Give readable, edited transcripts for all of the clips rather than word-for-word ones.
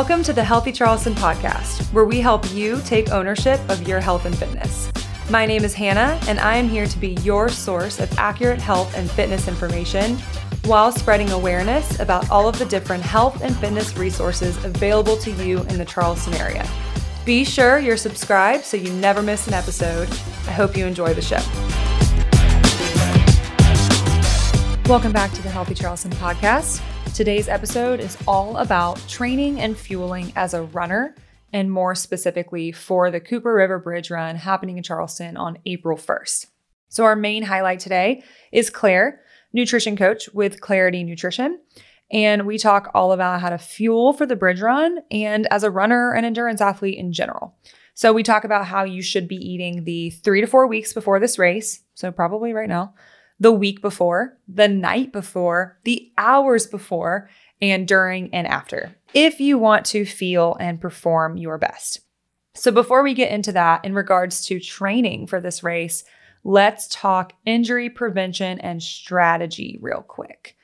Welcome to the Healthy Charleston Podcast, where we help you take ownership of your health and fitness. My name is Hannah, and I am here to be your source of accurate health and fitness information while spreading awareness about all of the different health and fitness resources available to you in the Charleston area. Be sure you're subscribed so you never miss an episode. I hope you enjoy the show. Welcome back to the Healthy Charleston Podcast. Today's episode is all about training and fueling as a runner, and more specifically for the Cooper River Bridge Run happening in Charleston on April 1st. So our main highlight today is Clare, nutrition coach with Clarety Nutrition. And we talk all about how to fuel for the bridge run and as a runner and endurance athlete in general. So we talk about how you should be eating the 3 to 4 weeks before this race, so probably right now, the week before, the night before, the hours before, and during and after, if you want to feel and perform your best. So before we get into that, in regards to training for this race, let's talk injury prevention and strategy real quick.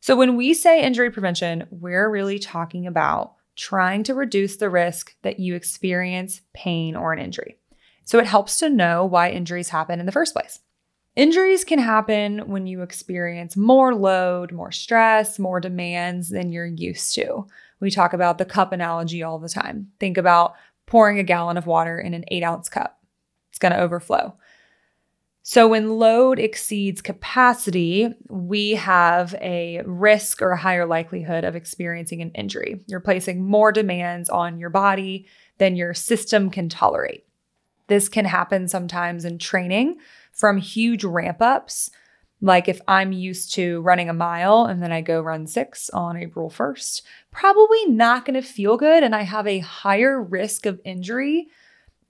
So when we say injury prevention, we're really talking about trying to reduce the risk that you experience pain or an injury. So it helps to know why injuries happen in the first place. Injuries can happen when you experience more load, more stress, more demands than you're used to. We talk about the cup analogy all the time. Think about pouring a gallon of water in an 8-ounce cup. It's going to overflow. So when load exceeds capacity, we have a risk or a higher likelihood of experiencing an injury. You're placing more demands on your body than your system can tolerate. This can happen sometimes in training from huge ramp-ups. Like if I'm used to running a mile and then I go run 6 on April 1st, probably not going to feel good, and I have a higher risk of injury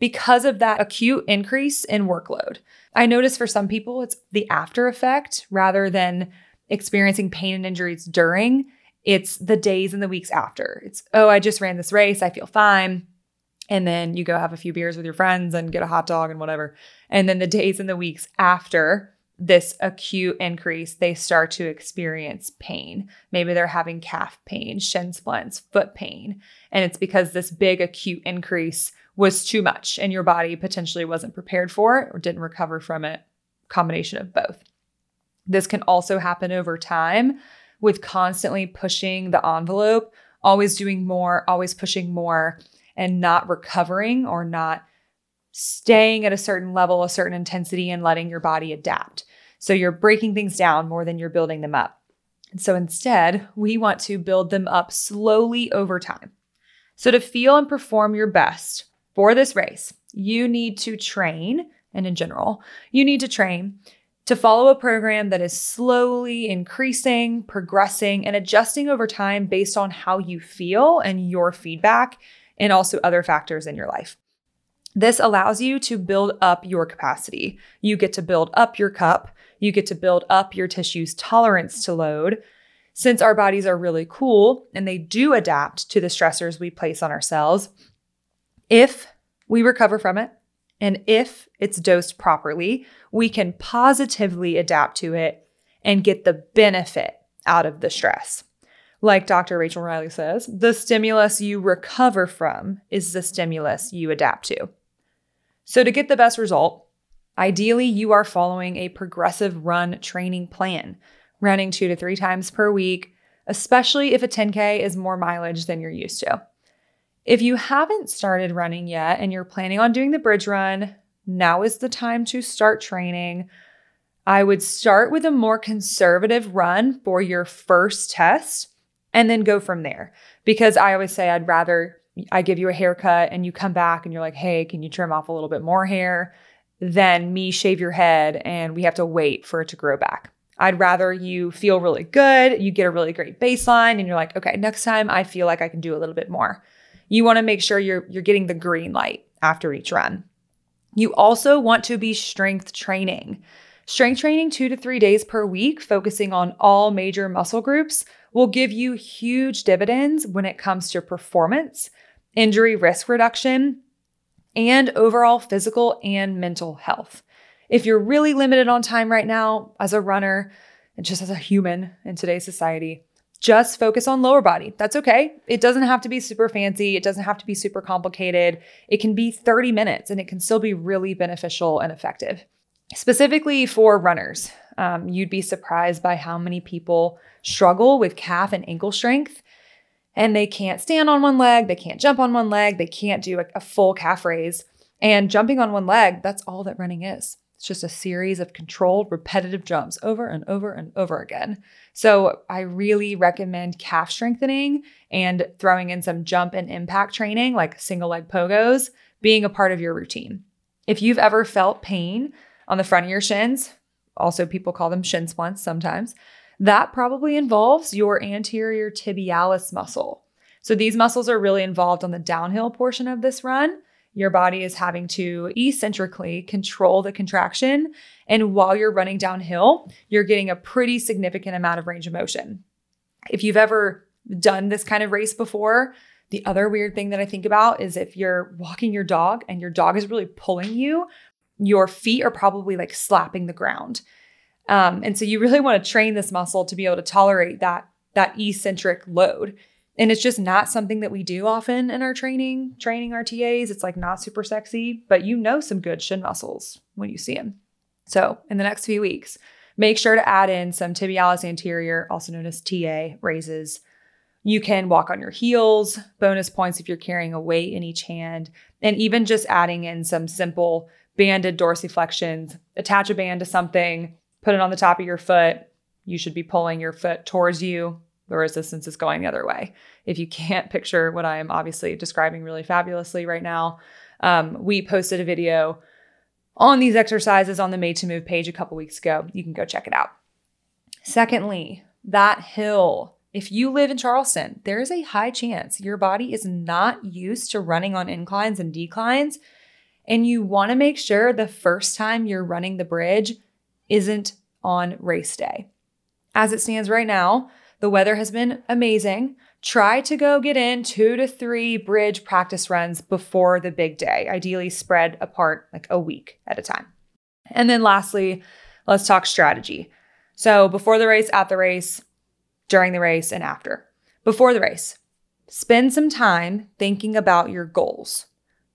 because of that acute increase in workload. I notice for some people, it's the after effect rather than experiencing pain and injuries during. It's the days and the weeks after. It's, oh, I just ran this race. I feel fine. And then you go have a few beers with your friends and get a hot dog and whatever. And then the days and the weeks after this acute increase, they start to experience pain. Maybe they're having calf pain, shin splints, foot pain. And it's because this big acute increase was too much and your body potentially wasn't prepared for it or didn't recover from it, combination of both. This can also happen over time with constantly pushing the envelope, always doing more, always pushing more, and not recovering or not staying at a certain level, a certain intensity, and letting your body adapt. So you're breaking things down more than you're building them up. And so instead, we want to build them up slowly over time. So to feel and perform your best for this race, you need to train, and in general, you need to train to follow a program that is slowly increasing, progressing, and adjusting over time based on how you feel and your feedback, and also other factors in your life. This allows you to build up your capacity. You get to build up your cup. You get to build up your tissue's tolerance to load. Since our bodies are really cool and they do adapt to the stressors we place on ourselves, if we recover from it and if it's dosed properly, we can positively adapt to it and get the benefit out of the stress. Like Dr. Rachel Riley says, the stimulus you recover from is the stimulus you adapt to. So to get the best result, ideally you are following a progressive run training plan, running 2 to 3 times per week, especially if a 10K is more mileage than you're used to. If you haven't started running yet and you're planning on doing the bridge run, now is the time to start training. I would start with a more conservative run for your first test, and then go from there, because I always say I'd rather I give you a haircut and you come back and you're like, hey, can you trim off a little bit more hair, than me shave your head and we have to wait for it to grow back. I'd rather you feel really good, you get a really great baseline, and you're like, okay, next time I feel like I can do a little bit more. You want to make sure you're getting the green light after each run. You also want to be strength training. Strength training 2 to 3 days per week, focusing on all major muscle groups, will give you huge dividends when it comes to performance, injury risk reduction, and overall physical and mental health. If you're really limited on time right now as a runner and just as a human in today's society, just focus on lower body. That's okay. It doesn't have to be super fancy. It doesn't have to be super complicated. It can be 30 minutes and it can still be really beneficial and effective. Specifically for runners, you'd be surprised by how many people struggle with calf and ankle strength, and they can't stand on one leg. They can't jump on one leg. They can't do a full calf raise. And jumping on one leg, that's all that running is. It's just a series of controlled, repetitive jumps over and over and over again. So I really recommend calf strengthening and throwing in some jump and impact training, like single leg pogos, being a part of your routine. If you've ever felt pain on the front of your shins, also people call them shin splints sometimes, that probably involves your anterior tibialis muscle. So these muscles are really involved on the downhill portion of this run. Your body is having to eccentrically control the contraction. And while you're running downhill, you're getting a pretty significant amount of range of motion. If you've ever done this kind of race before, the other weird thing that I think about is if you're walking your dog and your dog is really pulling you, your feet are probably like slapping the ground. And so you really want to train this muscle to be able to tolerate that eccentric load. And it's just not something that we do often in our training our TAs. It's like not super sexy, but you know some good shin muscles when you see them. So in the next few weeks, make sure to add in some tibialis anterior, also known as TA, raises. You can walk on your heels, bonus points if you're carrying a weight in each hand, and even just adding in some simple banded dorsiflexions. Attach a band to something, put it on the top of your foot. You should be pulling your foot towards you. The resistance is going the other way. If you can't picture what I am obviously describing really fabulously right now, we posted a video on these exercises on the Made to Move page a couple weeks ago. You can go check it out. Secondly, that hill. If you live in Charleston, there is a high chance your body is not used to running on inclines and declines, and you want to make sure the first time you're running the bridge isn't on race day. As it stands right now, the weather has been amazing. Try to go get in 2 to 3 bridge practice runs before the big day, ideally spread apart like a week at a time. And then lastly, let's talk strategy. So before the race, at the race, during the race, and after. Before the race, spend some time thinking about your goals.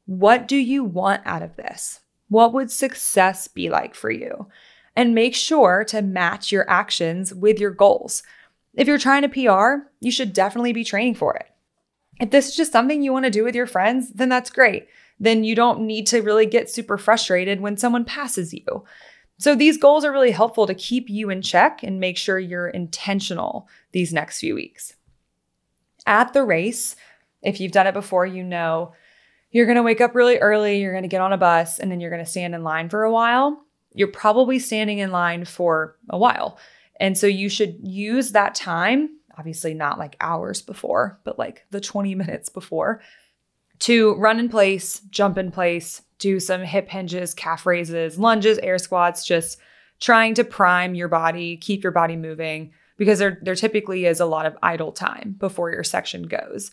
What do you want out of this? What would success be like for you? And make sure to match your actions with your goals. If you're trying to PR, you should definitely be training for it. If this is just something you want to do with your friends, then that's great. Then you don't need to really get super frustrated when someone passes you. So these goals are really helpful to keep you in check and make sure you're intentional these next few weeks. At the race, if you've done it before, you know you're going to wake up really early, you're going to get on a bus, and then you're going to stand in line for a while. You're probably standing in line for a while. And so you should use that time, obviously not like hours before, but like the 20 minutes before, to run in place, jump in place, do some hip hinges, calf raises, lunges, air squats, just trying to prime your body, keep your body moving, because there typically is a lot of idle time before your section goes.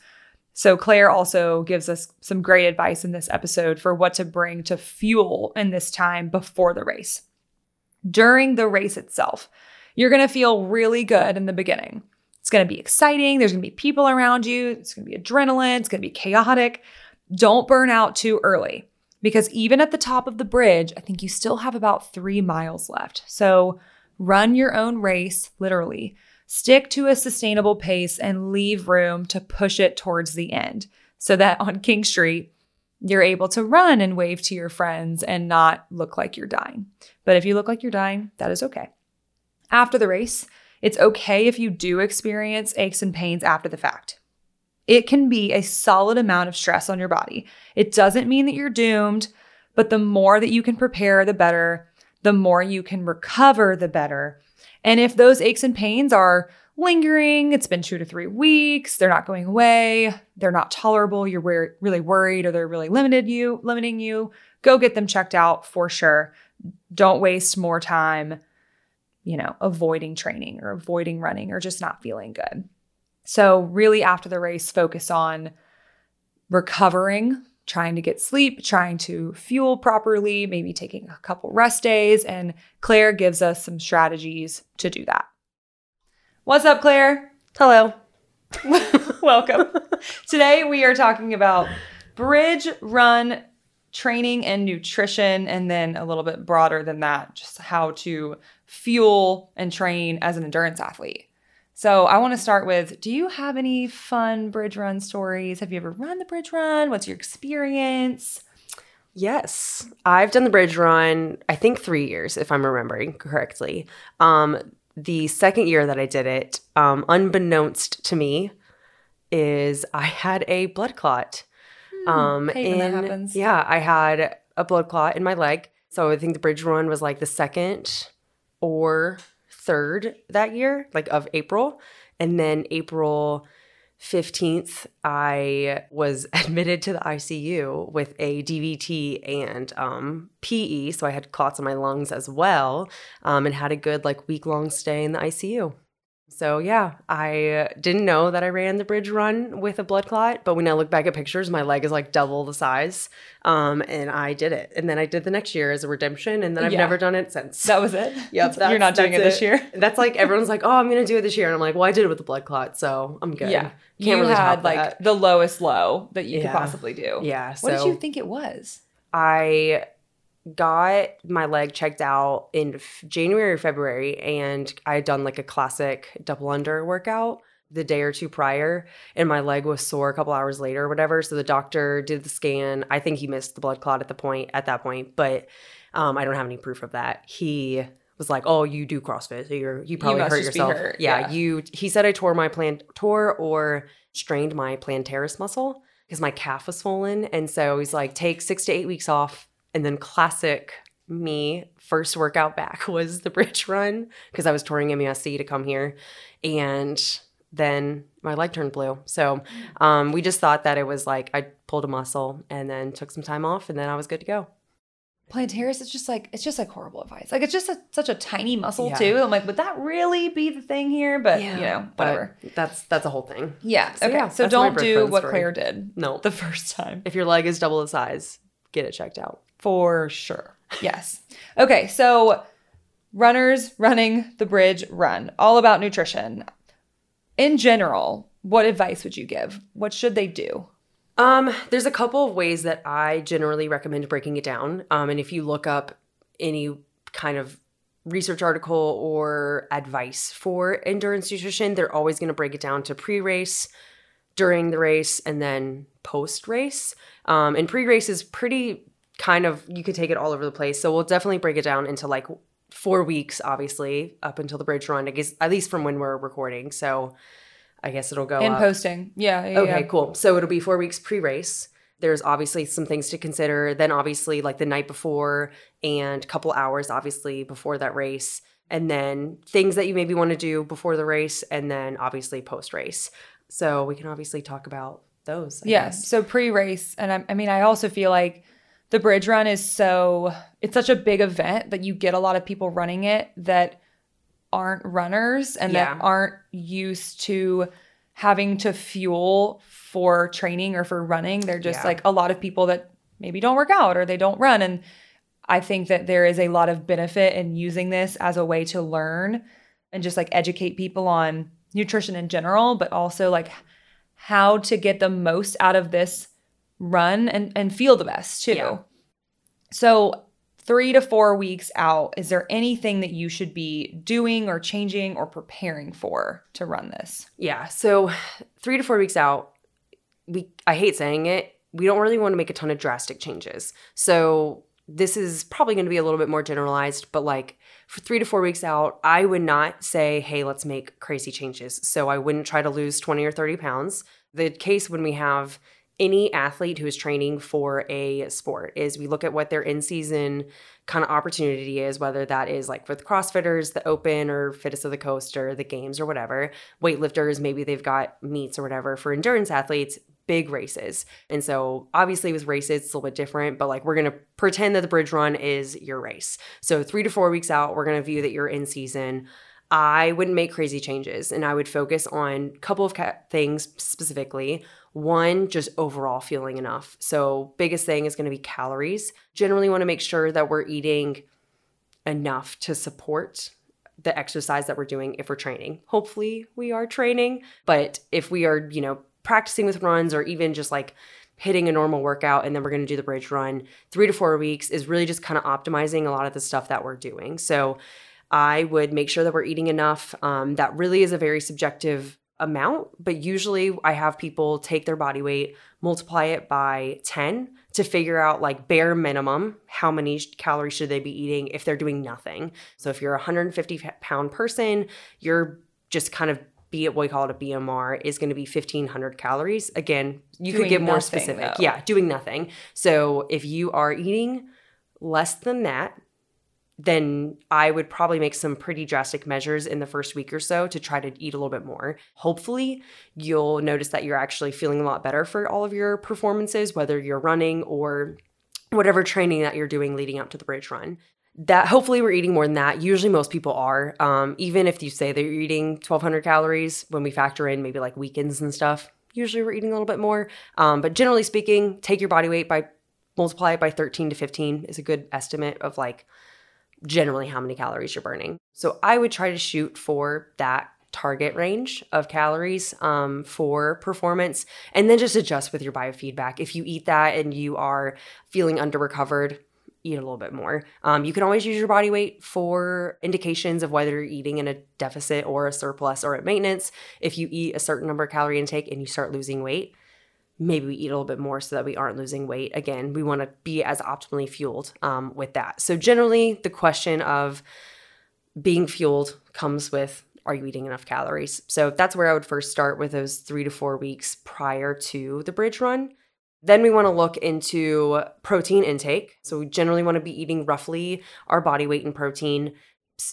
So Claire also gives us some great advice in this episode for what to bring to fuel in this time before the race. During the race itself, you're going to feel really good in the beginning. It's going to be exciting. There's going to be people around you. It's going to be adrenaline. It's going to be chaotic. Don't burn out too early, because even at the top of the bridge, I think you still have about 3 miles left. So run your own race, literally. Stick to a sustainable pace and leave room to push it towards the end so that on King Street, you're able to run and wave to your friends and not look like you're dying. But if you look like you're dying, that is okay. After the race, it's okay if you do experience aches and pains after the fact. It can be a solid amount of stress on your body. It doesn't mean that you're doomed, but the more that you can prepare, the better. The more you can recover, the better. And if those aches and pains are lingering, it's been 2 to 3 weeks, they're not going away, they're not tolerable, you're really worried, or they're really limiting you, go get them checked out for sure. Don't waste more time, avoiding training or avoiding running or just not feeling good. So really after the race, focus on recovering, trying to get sleep, trying to fuel properly, maybe taking a couple rest days. And Claire gives us some strategies to do that. What's up, Claire? Hello. Welcome. Today we are talking about bridge run training and nutrition, and then a little bit broader than that, just how to fuel and train as an endurance athlete. So I want to start with, do you have any fun bridge run stories? Have you ever run the bridge run? What's your experience? Yes. I've done the bridge run, I think 3 years, if I'm remembering correctly. The second year that I did it, unbeknownst to me, is I had a blood clot. That happens. Yeah, I had a blood clot in my leg. So I think the bridge run was like the second or third that year, like of April. And then April 15th, I was admitted to the ICU with a DVT and PE. So I had clots in my lungs as well, and had a good like week-long stay in the ICU. So yeah, I didn't know that I ran the bridge run with a blood clot, but when I look back at pictures, my leg is like double the size, and I did it. And then I did the next year as a redemption, and then I've never done it since. That was it? Yep. You're not doing it this year? That's like, everyone's like, oh, I'm going to do it this year. And I'm like, well, I did it with a blood clot, so I'm good. Yeah. You really had like that. The lowest low that you could possibly do. Yeah. So what did you think it was? I got my leg checked out in January or February, and I had done like a classic double under workout the day or two prior, and my leg was sore a couple hours later or whatever. So the doctor did the scan. I think he missed the blood clot at that point, but I don't have any proof of that. He was like, oh, you do CrossFit, so you probably hurt yourself. He said I tore my strained my plantaris muscle because my calf was swollen. And so he's like, take 6 to 8 weeks off. And then classic me, first workout back was the bridge run because I was touring MUSC to come here. And then my leg turned blue. So we just thought that it was like I pulled a muscle and then took some time off, and then I was good to go. Plantaris, it's just like horrible advice. Like it's just such a tiny muscle too. I'm like, would that really be the thing here? But whatever. That's a whole thing. Yeah. So, okay. Yeah, so don't do what Claire did. No. The first time. If your leg is double the size, get it checked out. For sure. Yes. Okay. So runners running the bridge run, all about nutrition. In general, what advice would you give? What should they do? There's a couple of ways that I generally recommend breaking it down. And if you look up any kind of research article or advice for endurance nutrition, they're always going to break it down to pre-race, during the race, and then post-race. And pre-race is pretty kind of, you could take it all over the place. So we'll definitely break it down into like 4 weeks, obviously, up until the bridge run, I guess, at least from when we're recording. So I guess it'll go up. Posting. Yeah. Okay, cool. So it'll be 4 weeks pre-race. There's obviously some things to consider. Then obviously like the night before and a couple hours, obviously, before that race. And then things that you maybe want to do before the race, and then obviously post-race. So we can obviously talk about those. Yes. Yeah, so pre-race. And I also feel like the bridge run is it's such a big event that you get a lot of people running it that aren't runners and that aren't used to having to fuel for training or for running. They're just like a lot of people that maybe don't work out or they don't run. And I think that there is a lot of benefit in using this as a way to learn and just like educate people on nutrition in general, but also like how to get the most out of this run and feel the best too. Yeah. So 3 to 4 weeks out, is there anything that you should be doing or changing or preparing for to run this? Yeah. So 3 to 4 weeks out, I hate saying it, we don't really want to make a ton of drastic changes. So this is probably going to be a little bit more generalized, but like for 3 to 4 weeks out, I would not say, hey, let's make crazy changes. So I wouldn't try to lose 20 or 30 pounds. The case when we have any athlete who is training for a sport is we look at what their in-season kind of opportunity is, whether that is like with CrossFitters, the Open or Fittest of the Coast or the Games or whatever. Weightlifters, maybe they've got meets or whatever. For endurance athletes, big races. And so obviously with races, it's a little bit different, but like we're going to pretend that the bridge run is your race. So 3 to 4 weeks out, we're going to view that you're in season. I wouldn't make crazy changes, and I would focus on a couple of things specifically. One, just overall feeling enough. So biggest thing is going to be calories. Generally want to make sure that we're eating enough to support the exercise that we're doing if we're training. Hopefully we are training, but if we are, you know, practicing with runs or even just like hitting a normal workout and then we're going to do the bridge run, 3 to 4 weeks is really just kind of optimizing a lot of the stuff that we're doing. So I would make sure that we're eating enough. That really is a very subjective amount, but usually I have people take their body weight, multiply it by 10 to figure out like bare minimum, how many calories should they be eating if they're doing nothing. So if you're a 150-pound person, you're just kind of be at what we call it a BMR is going to be 1,500 calories. Again, you could get more specific. Though. Yeah, doing nothing. So if you are eating less than that, then I would probably make some pretty drastic measures in the first week or so to try to eat a little bit more. Hopefully, you'll notice that you're actually feeling a lot better for all of your performances, whether you're running or whatever training that you're doing leading up to the bridge run. That hopefully we're eating more than that. Usually most people are. Even if you say that you're eating 1,200 calories, when we factor in maybe like weekends and stuff, usually we're eating a little bit more. But generally speaking, take your body weight by multiply it by 13 to 15 is a good estimate of like generally how many calories you're burning. So I would try to shoot for that target range of calories for performance, and then just adjust with your biofeedback. If you eat that and you are feeling under-recovered, eat a little bit more. You can always use your body weight for indications of whether you're eating in a deficit or a surplus or at maintenance. If you eat a certain number of calorie intake and you start losing weight, maybe we eat a little bit more so that we aren't losing weight. Again, we want to be as optimally fueled with that. So generally, the question of being fueled comes with, are you eating enough calories? So that's where I would first start with those 3 to 4 weeks prior to the bridge run. Then we want to look into protein intake. So we generally want to be eating roughly our body weight in protein,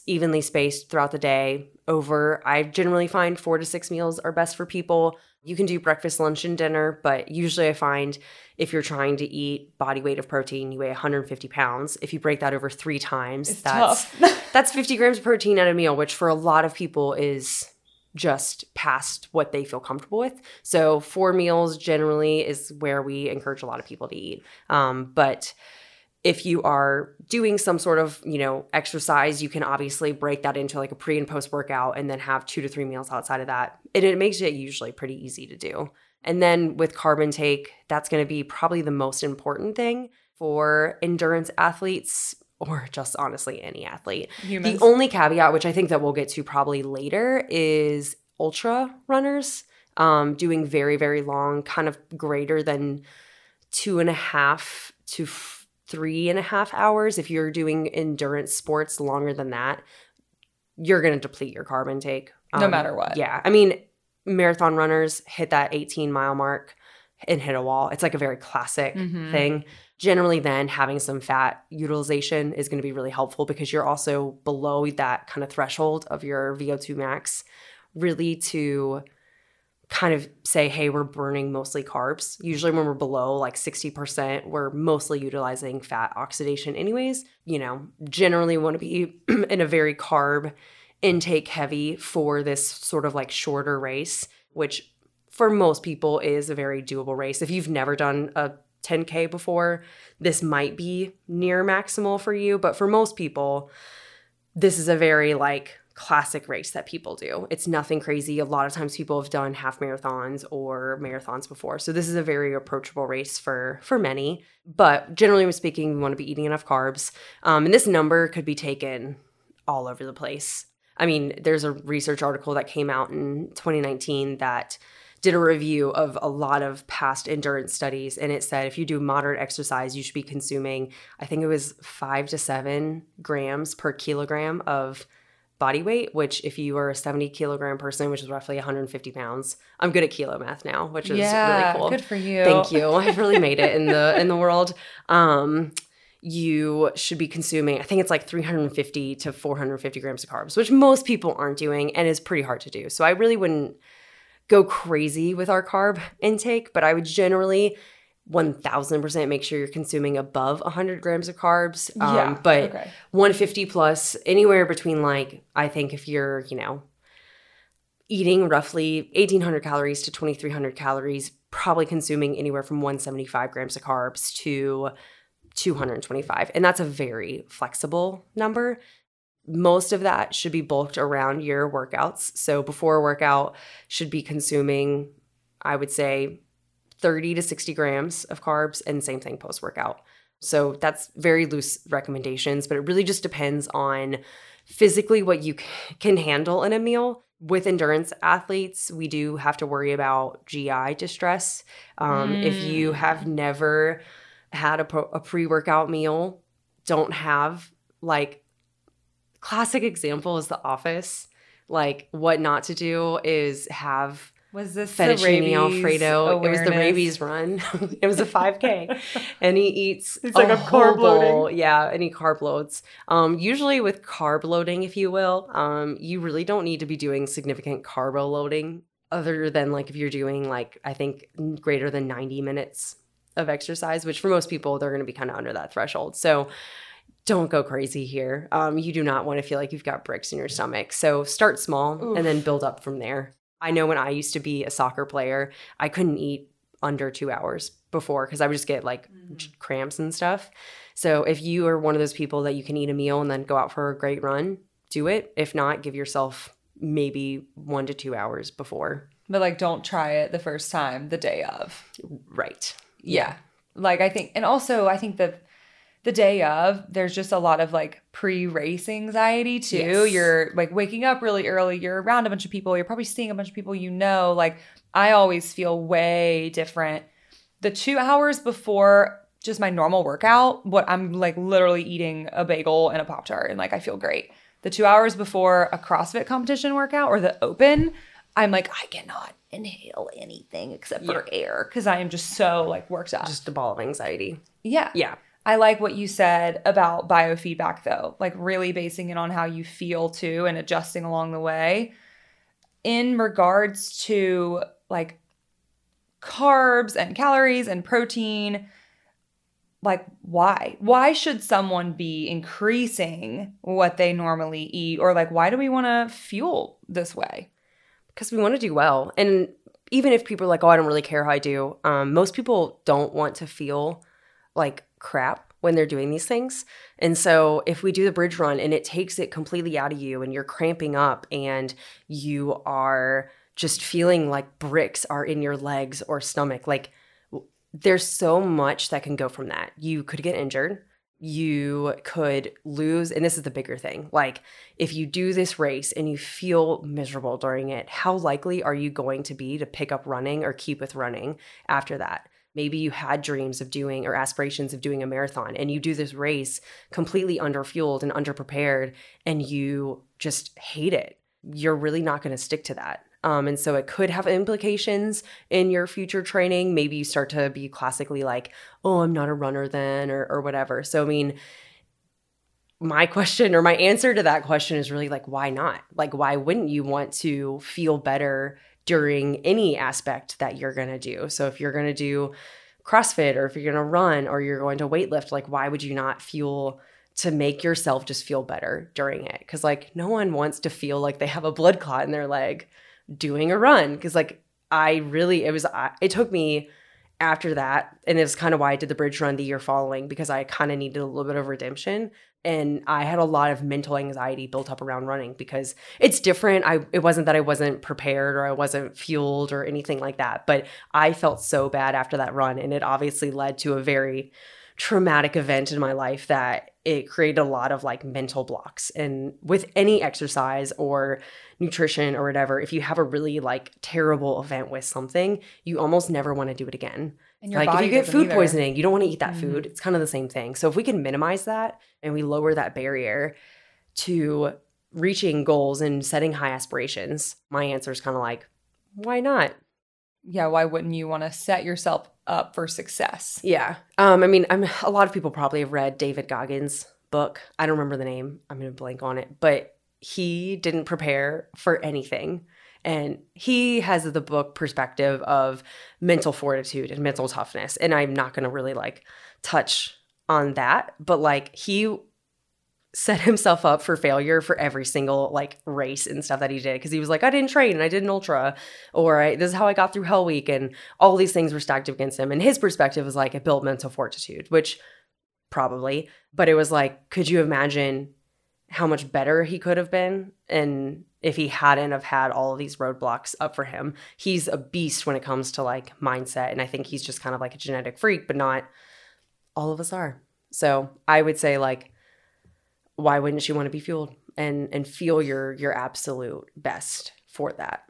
evenly spaced throughout the day. I generally find 4 to 6 meals are best for people. You can do breakfast, lunch, and dinner, but usually I find if you're trying to eat body weight of protein, you weigh 150 pounds. If you break that over 3 times, that's tough. That's 50 grams of protein at a meal, which for a lot of people is just past what they feel comfortable with. So 4 meals generally is where we encourage a lot of people to eat. But if you are doing some sort of, you know, exercise, you can obviously break that into like a pre and post workout and then have 2 to 3 meals outside of that. And it makes it usually pretty easy to do. And then with carb intake, that's going to be probably the most important thing for endurance athletes, or just honestly any athlete. Humans. The only caveat, which I think that we'll get to probably later, is ultra runners doing very, very long, kind of greater than 2.5 to 3.5 hours. If you're doing endurance sports longer than that, you're going to deplete your carb intake. No matter what. Yeah. I mean, marathon runners hit that 18-mile mark and hit a wall. It's like a very classic thing. Generally then having some fat utilization is going to be really helpful because you're also below that kind of threshold of your VO2 max really to kind of say, hey, we're burning mostly carbs. Usually when we're below like 60%, we're mostly utilizing fat oxidation anyways. You know, generally want to be in a very carb intake heavy for this sort of like shorter race, which for most people is a very doable race. If you've never done a 10K before, this might be near maximal for you. But for most people, this is a very like classic race that people do. It's nothing crazy. A lot of times people have done half marathons or marathons before. So this is a very approachable race for many. But generally speaking, we want to be eating enough carbs. And this number could be taken all over the place. I mean, there's a research article that came out in 2019 that did a review of a lot of past endurance studies, and it said if you do moderate exercise, you should be consuming, I think it was 5 to 7 grams per kilogram of body weight, which if you are a 70-kilogram person, which is roughly 150 pounds, I'm good at kilo math now, which is really cool. Good for you. Thank you. I've really made it in the world. You should be consuming, I think it's like 350 to 450 grams of carbs, which most people aren't doing and is pretty hard to do. So I really wouldn't go crazy with our carb intake, but I would generally 1,000% make sure you're consuming above 100 grams of carbs. But 150 plus, anywhere between like, I think if you're, you know, eating roughly 1,800 calories to 2,300 calories, probably consuming anywhere from 175 grams of carbs to 225. And that's a very flexible number. most of that should be bulked around your workouts. So before a workout should be consuming, I would say, 30 to 60 grams of carbs, and same thing post-workout. So that's very loose recommendations, but it really just depends on physically what you can handle in a meal. With endurance athletes, we do have to worry about GI distress. If you have never had a pre-workout meal, don't have, like, classic example is The Office. Like, what not to do is have fettuccine alfredo. Awareness. It was the rabies run. It was a 5K. And he eats a carb bowl. Yeah, and he carb loads. Usually with carb loading, if you will, you really don't need to be doing significant carbo loading other than, like, if you're doing, like, I think greater than 90 minutes of exercise, which for most people, they're going to be kind of under that threshold. So don't go crazy here. You do not want to feel like you've got bricks in your stomach. So start small and then build up from there. I know when I used to be a soccer player, I couldn't eat under 2 hours before because I would just get cramps and stuff. So if you are one of those people that you can eat a meal and then go out for a great run, do it. If not, give yourself maybe 1 to 2 hours before. But, like, don't try it the first time the day of. Right. Yeah. Like, I think – and also I think that – the day of, there's just a lot of, like, pre-race anxiety too. Yes. You're, like, waking up really early. You're around a bunch of people. You're probably seeing a bunch of people, you know. Like, I always feel way different the 2 hours before just my normal workout. What I'm, like, literally eating a bagel and a Pop-Tart, and, like, I feel great. The 2 hours before a CrossFit competition workout or the open, I'm like, I cannot inhale anything except for air because I am just so, like, worked up. Just a ball of anxiety. Yeah. Yeah. I like what you said about biofeedback, though, like, really basing it on how you feel too and adjusting along the way. In regards to, like, carbs and calories and protein, like, why? Why should someone be increasing what they normally eat? Or, like, why do we want to fuel this way? Because we want to do well. And even if people are like, oh, I don't really care how I do, most people don't want to feel like crap when they're doing these things. And so if we do the bridge run and it takes it completely out of you and you're cramping up and you are just feeling like bricks are in your legs or stomach, like, there's so much that can go from that. You could get injured. You could lose, and this is the bigger thing, like, if you do this race and you feel miserable during it, how likely are you going to be to pick up running or keep with running after that? Maybe you had dreams of doing or aspirations of doing a marathon, and you do this race completely underfueled and underprepared, and you just hate it. You're really not going to stick to that. And so it could have implications in your future training. Maybe you start to be classically like, oh, I'm not a runner then, or whatever. So, I mean, my question or my answer to that question is really, like, why not? Like, why wouldn't you want to feel better during any aspect that you're going to do? So if you're going to do CrossFit, or if you're going to run, or you're going to weightlift, like, why would you not fuel to make yourself just feel better during it? Because, like, no one wants to feel like they have a blood clot in their leg doing a run. Because, like, it took me after that, and it was kind of why I did the bridge run the year following, because I kind of needed a little bit of redemption. And I had a lot of mental anxiety built up around running because it's different. It wasn't that I wasn't prepared or I wasn't fueled or anything like that, but I felt so bad after that run. And it obviously led to a very traumatic event in my life that it created a lot of, like, mental blocks. And with any exercise or nutrition or whatever, if you have a really, like, terrible event with something, you almost never want to do it again. And your, like, body, if you get food poisoning, you don't want to eat that food. It's kind of the same thing. So if we can minimize that and we lower that barrier to reaching goals and setting high aspirations, my answer is kind of like, why not? Yeah, why wouldn't you want to set yourself up for success? Yeah. I mean, a lot of people probably have read David Goggins' book. I don't remember the name. I'm going to blank on it. But he didn't prepare for anything. And he has the book perspective of mental fortitude and mental toughness. And I'm not going to really, like, touch on that. But, like, he set himself up for failure for every single, like, race and stuff that he did, because he was like, I didn't train and I did an ultra, or this is how I got through Hell Week. And all these things were stacked against him. And his perspective was like, it built mental fortitude, which probably. But it was like, could you imagine how much better he could have been, and if he hadn't have had all of these roadblocks up for him. He's a beast when it comes to like mindset, and I think he's just kind of like a genetic freak, but not all of us are. So I would say, like, why wouldn't you want to be fueled and feel your absolute best for that?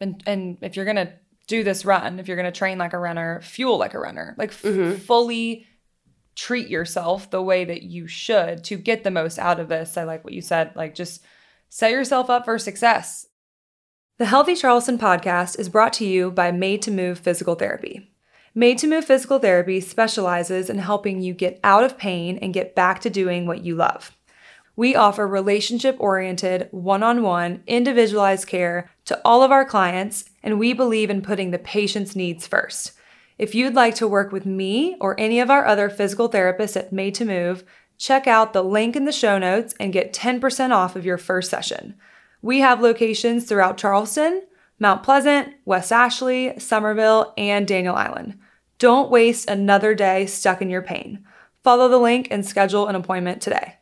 And if you're gonna do this run, if you're gonna train like a runner, fuel like a runner, like fully treat yourself the way that you should to get the most out of this. I like what you said, like just set yourself up for success. The Healthy Charleston podcast is brought to you by Made to Move Physical Therapy. Made to Move Physical Therapy specializes in helping you get out of pain and get back to doing what you love. We offer relationship-oriented, one-on-one, individualized care to all of our clients, and we believe in putting the patient's needs first. If you'd like to work with me or any of our other physical therapists at Made to Move, check out the link in the show notes and get 10% off of your first session. We have locations throughout Charleston, Mount Pleasant, West Ashley, Somerville, and Daniel Island. Don't waste another day stuck in your pain. Follow the link and schedule an appointment today.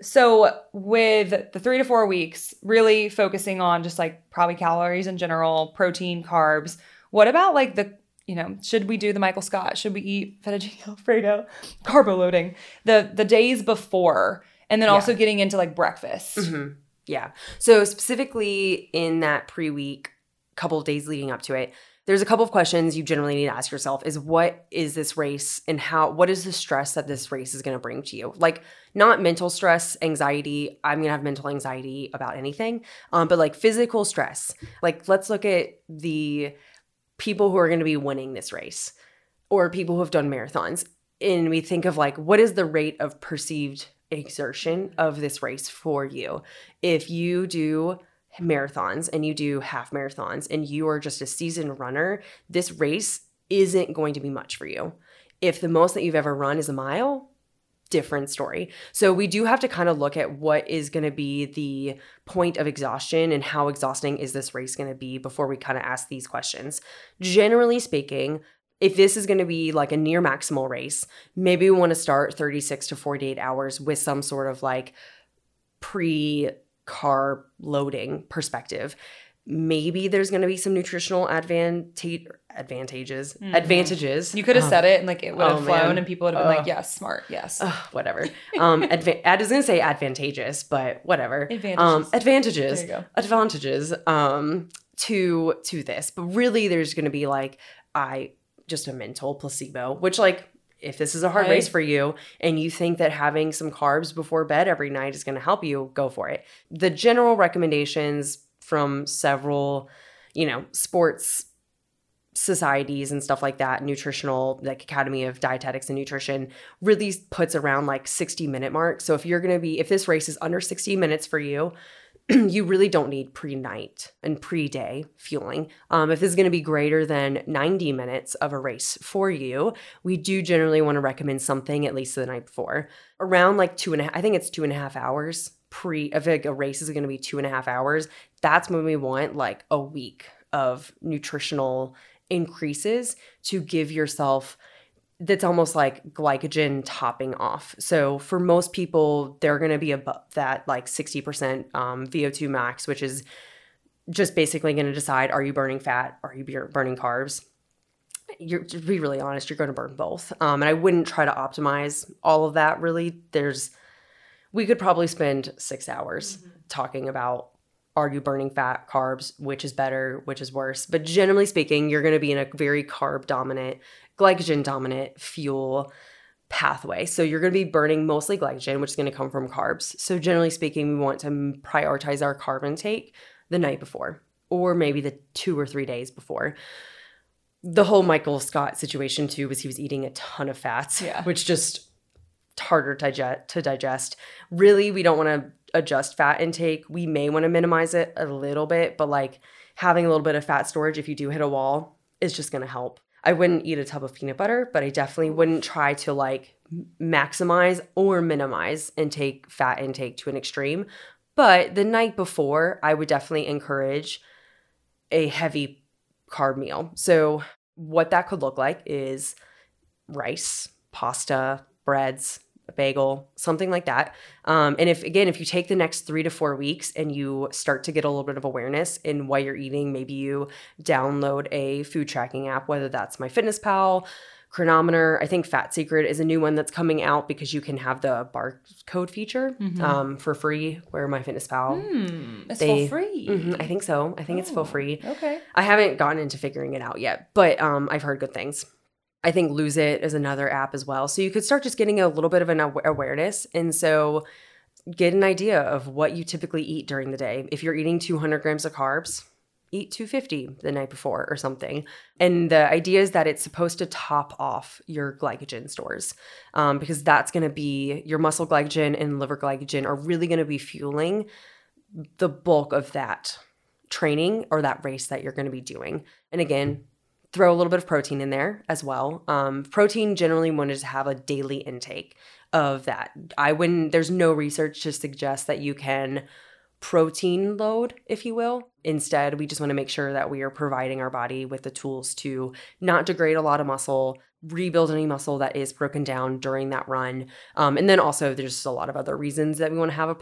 So with the 3 to 4 weeks, really focusing on just like probably calories in general, protein, carbs, what about like the, you know, should we do the Michael Scott? Should we eat fettuccine Alfredo? Carbo loading. The days before. And then also getting into like breakfast. Mm-hmm. Yeah. So specifically in that pre-week, couple of days leading up to it, there's a couple of questions you generally need to ask yourself is what is this race and what is the stress that this race is going to bring to you? Like not mental stress, anxiety. I'm going to have mental anxiety about anything, but like physical stress. Like let's look at the people who are going to be winning this race or people who have done marathons. And we think of like, what is the rate of perceived exertion of this race for you? If you do marathons and you do half marathons and you are just a seasoned runner, this race isn't going to be much for you. If the most that you've ever run is a mile, different story. So we do have to kind of look at what is going to be the point of exhaustion and how exhausting is this race going to be before we kind of ask these questions. Generally speaking, if this is going to be like a near maximal race, maybe we want to start 36 to 48 hours with some sort of like pre-carb loading perspective. Maybe there's going to be some nutritional advantages. Mm-hmm. Advantages. You could have said it and like it would have flown and people would have been like, yes, smart. Yes. Whatever. I was going to say advantageous, but whatever. Advantages. Advantages. There you go. Advantages to this. But really there's going to be like just a mental placebo, which like if this is a hard race for you and you think that having some carbs before bed every night is going to help you, go for it. The general recommendations from several, you know, sports societies and stuff like that, nutritional, like Academy of Dietetics and Nutrition really puts around like 60-minute mark. So if this race is under 60 minutes for you, you really don't need pre-night and pre-day fueling. If this is going to be greater than 90 minutes of a race for you, we do generally want to recommend something at least the night before. Around like 2.5 hours if like a race is going to be 2.5 hours, that's when we want like a week of nutritional increases to give yourself. That's almost like glycogen topping off. So for most people, they're going to be above that like 60% VO2 max, which is just basically going to decide, are you burning fat? Are you burning carbs? To be really honest, you're going to burn both. And I wouldn't try to optimize all of that really. We could probably spend 6 hours talking about, are you burning fat, carbs, which is better, which is worse. But generally speaking, you're going to be in a very carb dominant, glycogen dominant fuel pathway. So you're going to be burning mostly glycogen, which is going to come from carbs. So generally speaking, we want to prioritize our carb intake the night before, or maybe the 2 or 3 days before. The whole Michael Scott situation too was he was eating a ton of fats, which just harder to digest. Really, we don't want to adjust fat intake. We may want to minimize it a little bit, but like having a little bit of fat storage, if you do hit a wall, is just going to help. I wouldn't eat a tub of peanut butter, but I definitely wouldn't try to like maximize or minimize fat intake to an extreme. But the night before, I would definitely encourage a heavy carb meal. So what that could look like is rice, pasta, breads, a bagel, something like that. And if you take the next 3 to 4 weeks and you start to get a little bit of awareness in why you're eating, maybe you download a food tracking app, whether that's MyFitnessPal, Chronometer. I think Fat Secret is a new one that's coming out because you can have the barcode feature for free. Where MyFitnessPal, it's for free. Mm-hmm, I think so. I think it's for free. Okay. I haven't gotten into figuring it out yet, but I've heard good things. I think Lose It is another app as well. So you could start just getting a little bit of an awareness. And so get an idea of what you typically eat during the day. If you're eating 200 grams of carbs, eat 250 the night before or something. And the idea is that it's supposed to top off your glycogen stores because that's going to be your muscle glycogen and liver glycogen are really going to be fueling the bulk of that training or that race that you're going to be doing. And again, throw a little bit of protein in there as well. Protein generally wanted to have a daily intake of that. There's no research to suggest that you can protein load, if you will. Instead, we just want to make sure that we are providing our body with the tools to not degrade a lot of muscle, rebuild any muscle that is broken down during that run. And then also there's a lot of other reasons that we want to have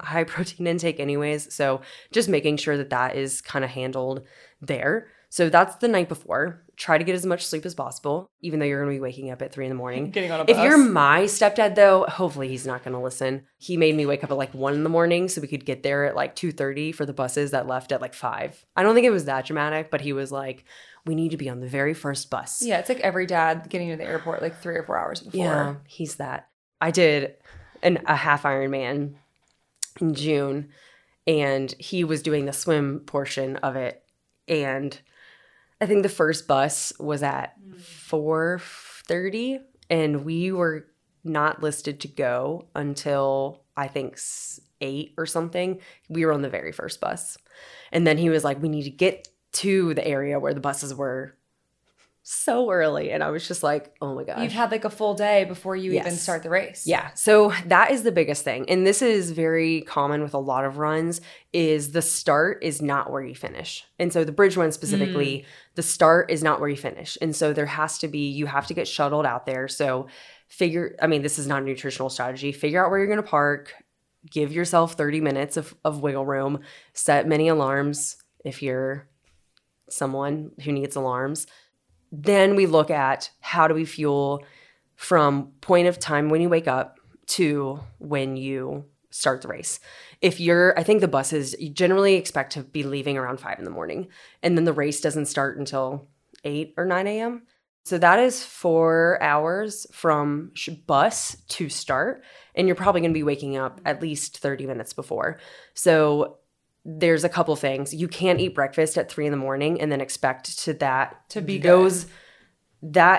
high protein intake anyways. So just making sure that that is kind of handled there. So that's the night before. Try to get as much sleep as possible, even though you're going to be waking up at 3 a.m. Getting on a bus. If you're my stepdad, though, hopefully he's not going to listen. He made me wake up at 1 a.m. so we could get there at 2:30 for the buses that left at 5. I don't think it was that dramatic, but he was like, we need to be on the very first bus. Yeah, it's like every dad getting to the airport 3 or 4 hours before. Yeah, he's that. I did a half Ironman in June, and he was doing the swim portion of it, and I think the first bus was at 4:30 and we were not listed to go until I think 8 or something. We were on the very first bus. And then he was like, we need to get to the area where the buses were so early. And I was just like, oh my gosh. You've had a full day before you even start the race. Yeah. So that is the biggest thing. And this is very common with a lot of runs is the start is not where you finish. And so the bridge run specifically, the start is not where you finish. And so you have to get shuttled out there. So this is not a nutritional strategy. Figure out where you're going to park. Give yourself 30 minutes of wiggle room. Set many alarms if you're someone who needs alarms. Then we look at how do we fuel from point of time when you wake up to when you start the race. I think the buses, you generally expect to be leaving around 5 a.m. and then the race doesn't start until 8 or 9 a.m. So that is 4 hours from bus to start, and you're probably going to be waking up at least 30 minutes before. So there's a couple things. You can't eat breakfast at 3 a.m. and then expect that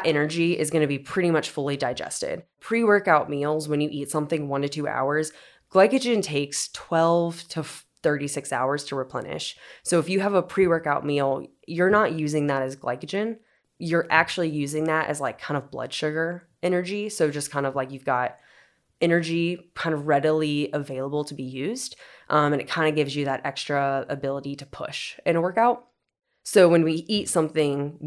energy is going to be pretty much fully digested. Pre-workout meals, when you eat something 1 to 2 hours, glycogen takes 12 to 36 hours to replenish. So if you have a pre-workout meal, you're not using that as glycogen. You're actually using that as blood sugar energy. So just you've got energy readily available to be used. And it gives you that extra ability to push in a workout. So when we eat something,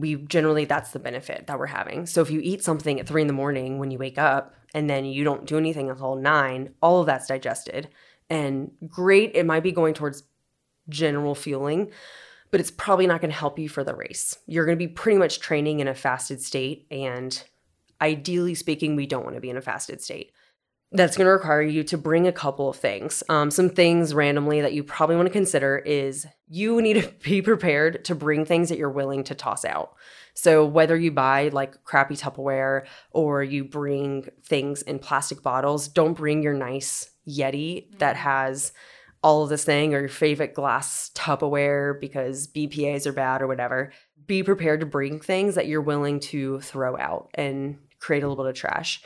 that's the benefit that we're having. So if you eat something at 3 a.m. when you wake up and then you don't do anything until 9, all of that's digested. And great, it might be going towards general fueling, but it's probably not going to help you for the race. You're going to be pretty much training in a fasted state. And ideally speaking, we don't want to be in a fasted state. That's going to require you to bring a couple of things. Some things randomly that you probably want to consider is you need to be prepared to bring things that you're willing to toss out. So whether you buy crappy Tupperware or you bring things in plastic bottles, don't bring your nice Yeti that has all of this thing or your favorite glass Tupperware because BPAs are bad or whatever. Be prepared to bring things that you're willing to throw out and create a little bit of trash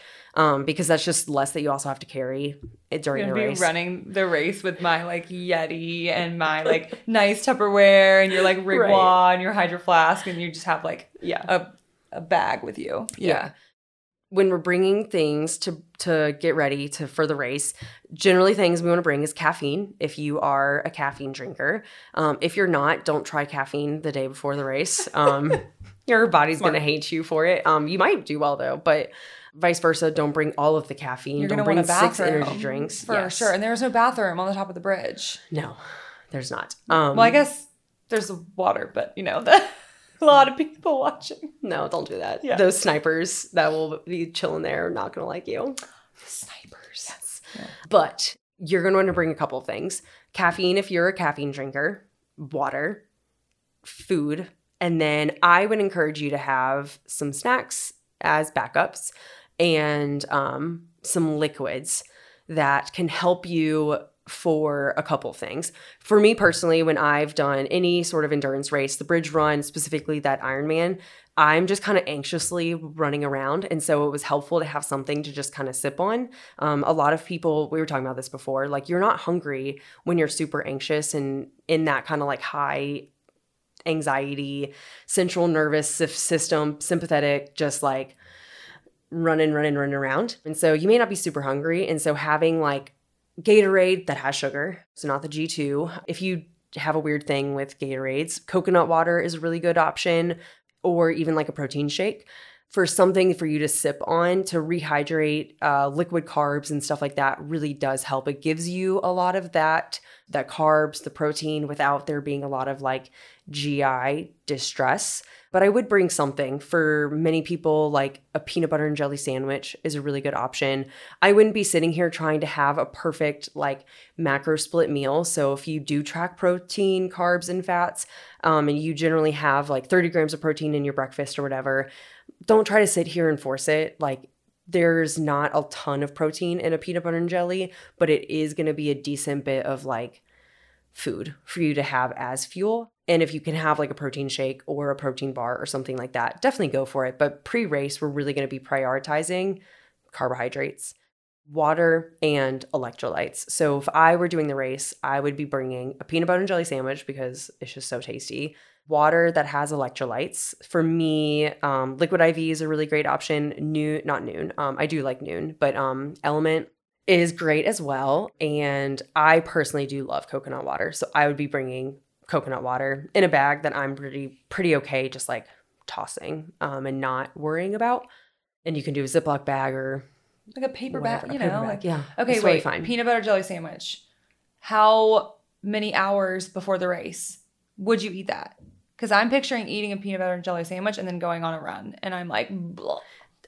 because that's just less that you also have to carry during the race. You're running the race with my Yeti and my nice Tupperware and your Rigwa and your Hydro Flask and you just have a bag with you. Yeah. When we're bringing things to get ready for the race, generally things we want to bring is caffeine if you are a caffeine drinker. If you're not, don't try caffeine the day before the race. Your body's going to hate you for it. You might do well, though, but vice versa. Don't bring all of the caffeine. Don't bring 6 energy drinks. For sure. And there's no bathroom on the top of the bridge. No, there's not. Well, I guess there's water, but, you know, a lot of people watching. No, don't do that. Yeah. Those snipers that will be chilling there are not going to like you. Snipers. Yes. Yeah. But you're going to want to bring a couple of things. Caffeine, if you're a caffeine drinker, water, food. And then I would encourage you to have some snacks as backups and some liquids that can help you for a couple things. For me personally, when I've done any sort of endurance race, the bridge run, specifically that Ironman, I'm just kind of anxiously running around. And so it was helpful to have something to just kind of sip on. A lot of people, we were talking about this before, like you're not hungry when you're super anxious and in that kind of like high anxiety, central nervous system, sympathetic, just like running around. And so you may not be super hungry. And so having like Gatorade that has sugar, so not the G2. If you have a weird thing with Gatorades, coconut water is a really good option, or even like a protein shake for something for you to sip on to rehydrate. Liquid carbs and stuff like that really does help. It gives you a lot of that carbs, the protein, without there being a lot of like GI distress. But I would bring something. For many people, like a peanut butter and jelly sandwich is a really good option. I wouldn't be sitting here trying to have a perfect like macro split meal. So if you do track protein, carbs, and fats, and you generally have like 30 grams of protein in your breakfast or whatever, don't try to sit here and force it. Like there's not a ton of protein in a peanut butter and jelly, but it is going to be a decent bit of like food for you to have as fuel. And if you can have like a protein shake or a protein bar or something like that, definitely go for it. But pre-race, we're really going to be prioritizing carbohydrates, water, and electrolytes. So if I were doing the race, I would be bringing a peanut butter and jelly sandwich because it's just so tasty. Water that has electrolytes. For me, Liquid IV is a really great option. I do like noon, but LMNT is great as well. And I personally do love coconut water. So I would be bringing coconut water in a bag that I'm pretty okay just like tossing and not worrying about. And you can do a Ziploc bag or like a paper bag, you know. Like, yeah. Okay, wait. Totally fine. Peanut butter jelly sandwich. How many hours before the race would you eat that? Because I'm picturing eating a peanut butter and jelly sandwich and then going on a run. And I'm like, bleh.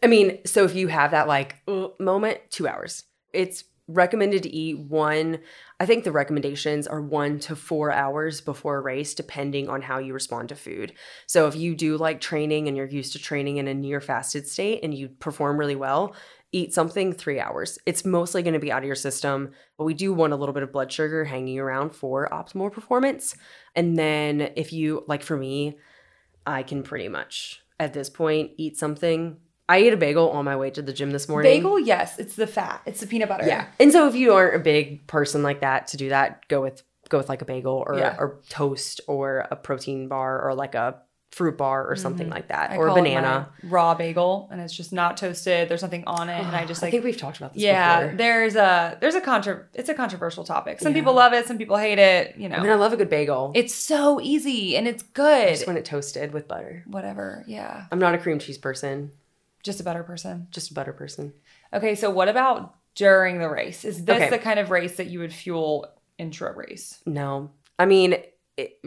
I mean, so if you have that like moment, 2 hours. It's recommended to eat I think the recommendations are 1 to 4 hours before a race, depending on how you respond to food. So if you do like training and you're used to training in a near fasted state and you perform really well, eat something 3 hours. It's mostly going to be out of your system, but we do want a little bit of blood sugar hanging around for optimal performance. And then if you, like for me, I can pretty much at this point eat something. I ate a bagel on my way to the gym this morning. Bagel, yes. It's the fat. It's the peanut butter. Yeah. And so if you aren't a big person like that to do that, go with like a bagel or toast or a protein bar or like a fruit bar or something like that. Or a banana. Raw bagel, and it's just not toasted. There's nothing on it. And I just like, I think we've talked about this before. Yeah. It's a controversial topic. Some people love it, some people hate it, you know. I mean, I love a good bagel. It's so easy and it's good. I just want it toasted with butter. Whatever. Yeah. I'm not a cream cheese person. Just a butter person. Okay, so what about during the race? Is this the kind of race that you would fuel intro race? No. I mean,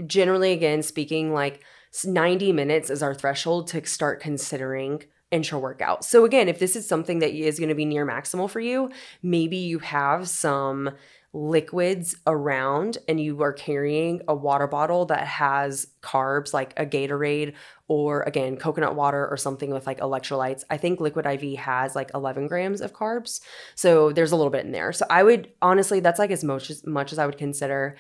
generally, again, speaking like 90 minutes is our threshold to start considering intro workout. So again, if this is something that is going to be near maximal for you, maybe you have some liquids around and you are carrying a water bottle that has carbs like a Gatorade or again coconut water or something with like electrolytes. I think Liquid IV has like 11 grams of carbs, so there's a little bit in there. So I would honestly, that's like as much as I would consider.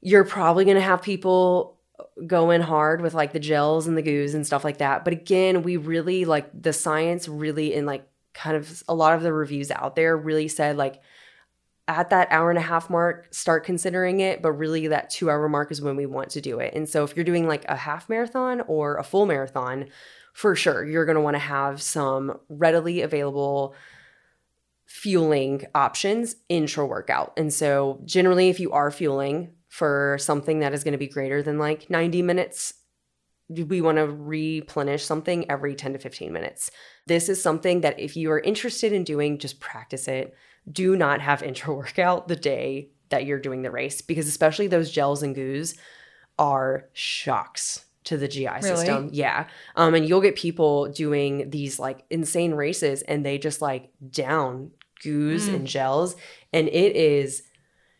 You're probably going to have people going hard with like the gels and the goos and stuff like that, but again, we really like the science really in like kind of a lot of the reviews out there really said like at that hour and a half mark, start considering it, but really that 2 hour mark is when we want to do it. And so if you're doing like a half marathon or a full marathon, for sure, you're going to want to have some readily available fueling options intro workout. And so generally, if you are fueling for something that is going to be greater than like 90 minutes, we want to replenish something every 10 to 15 minutes. This is something that if you are interested in doing, just practice it. Do not have intra-workout the day that you're doing the race, because especially those gels and goos are shocks to the GI system. Yeah. And you'll get people doing these like insane races and they just like down goos and gels. And it is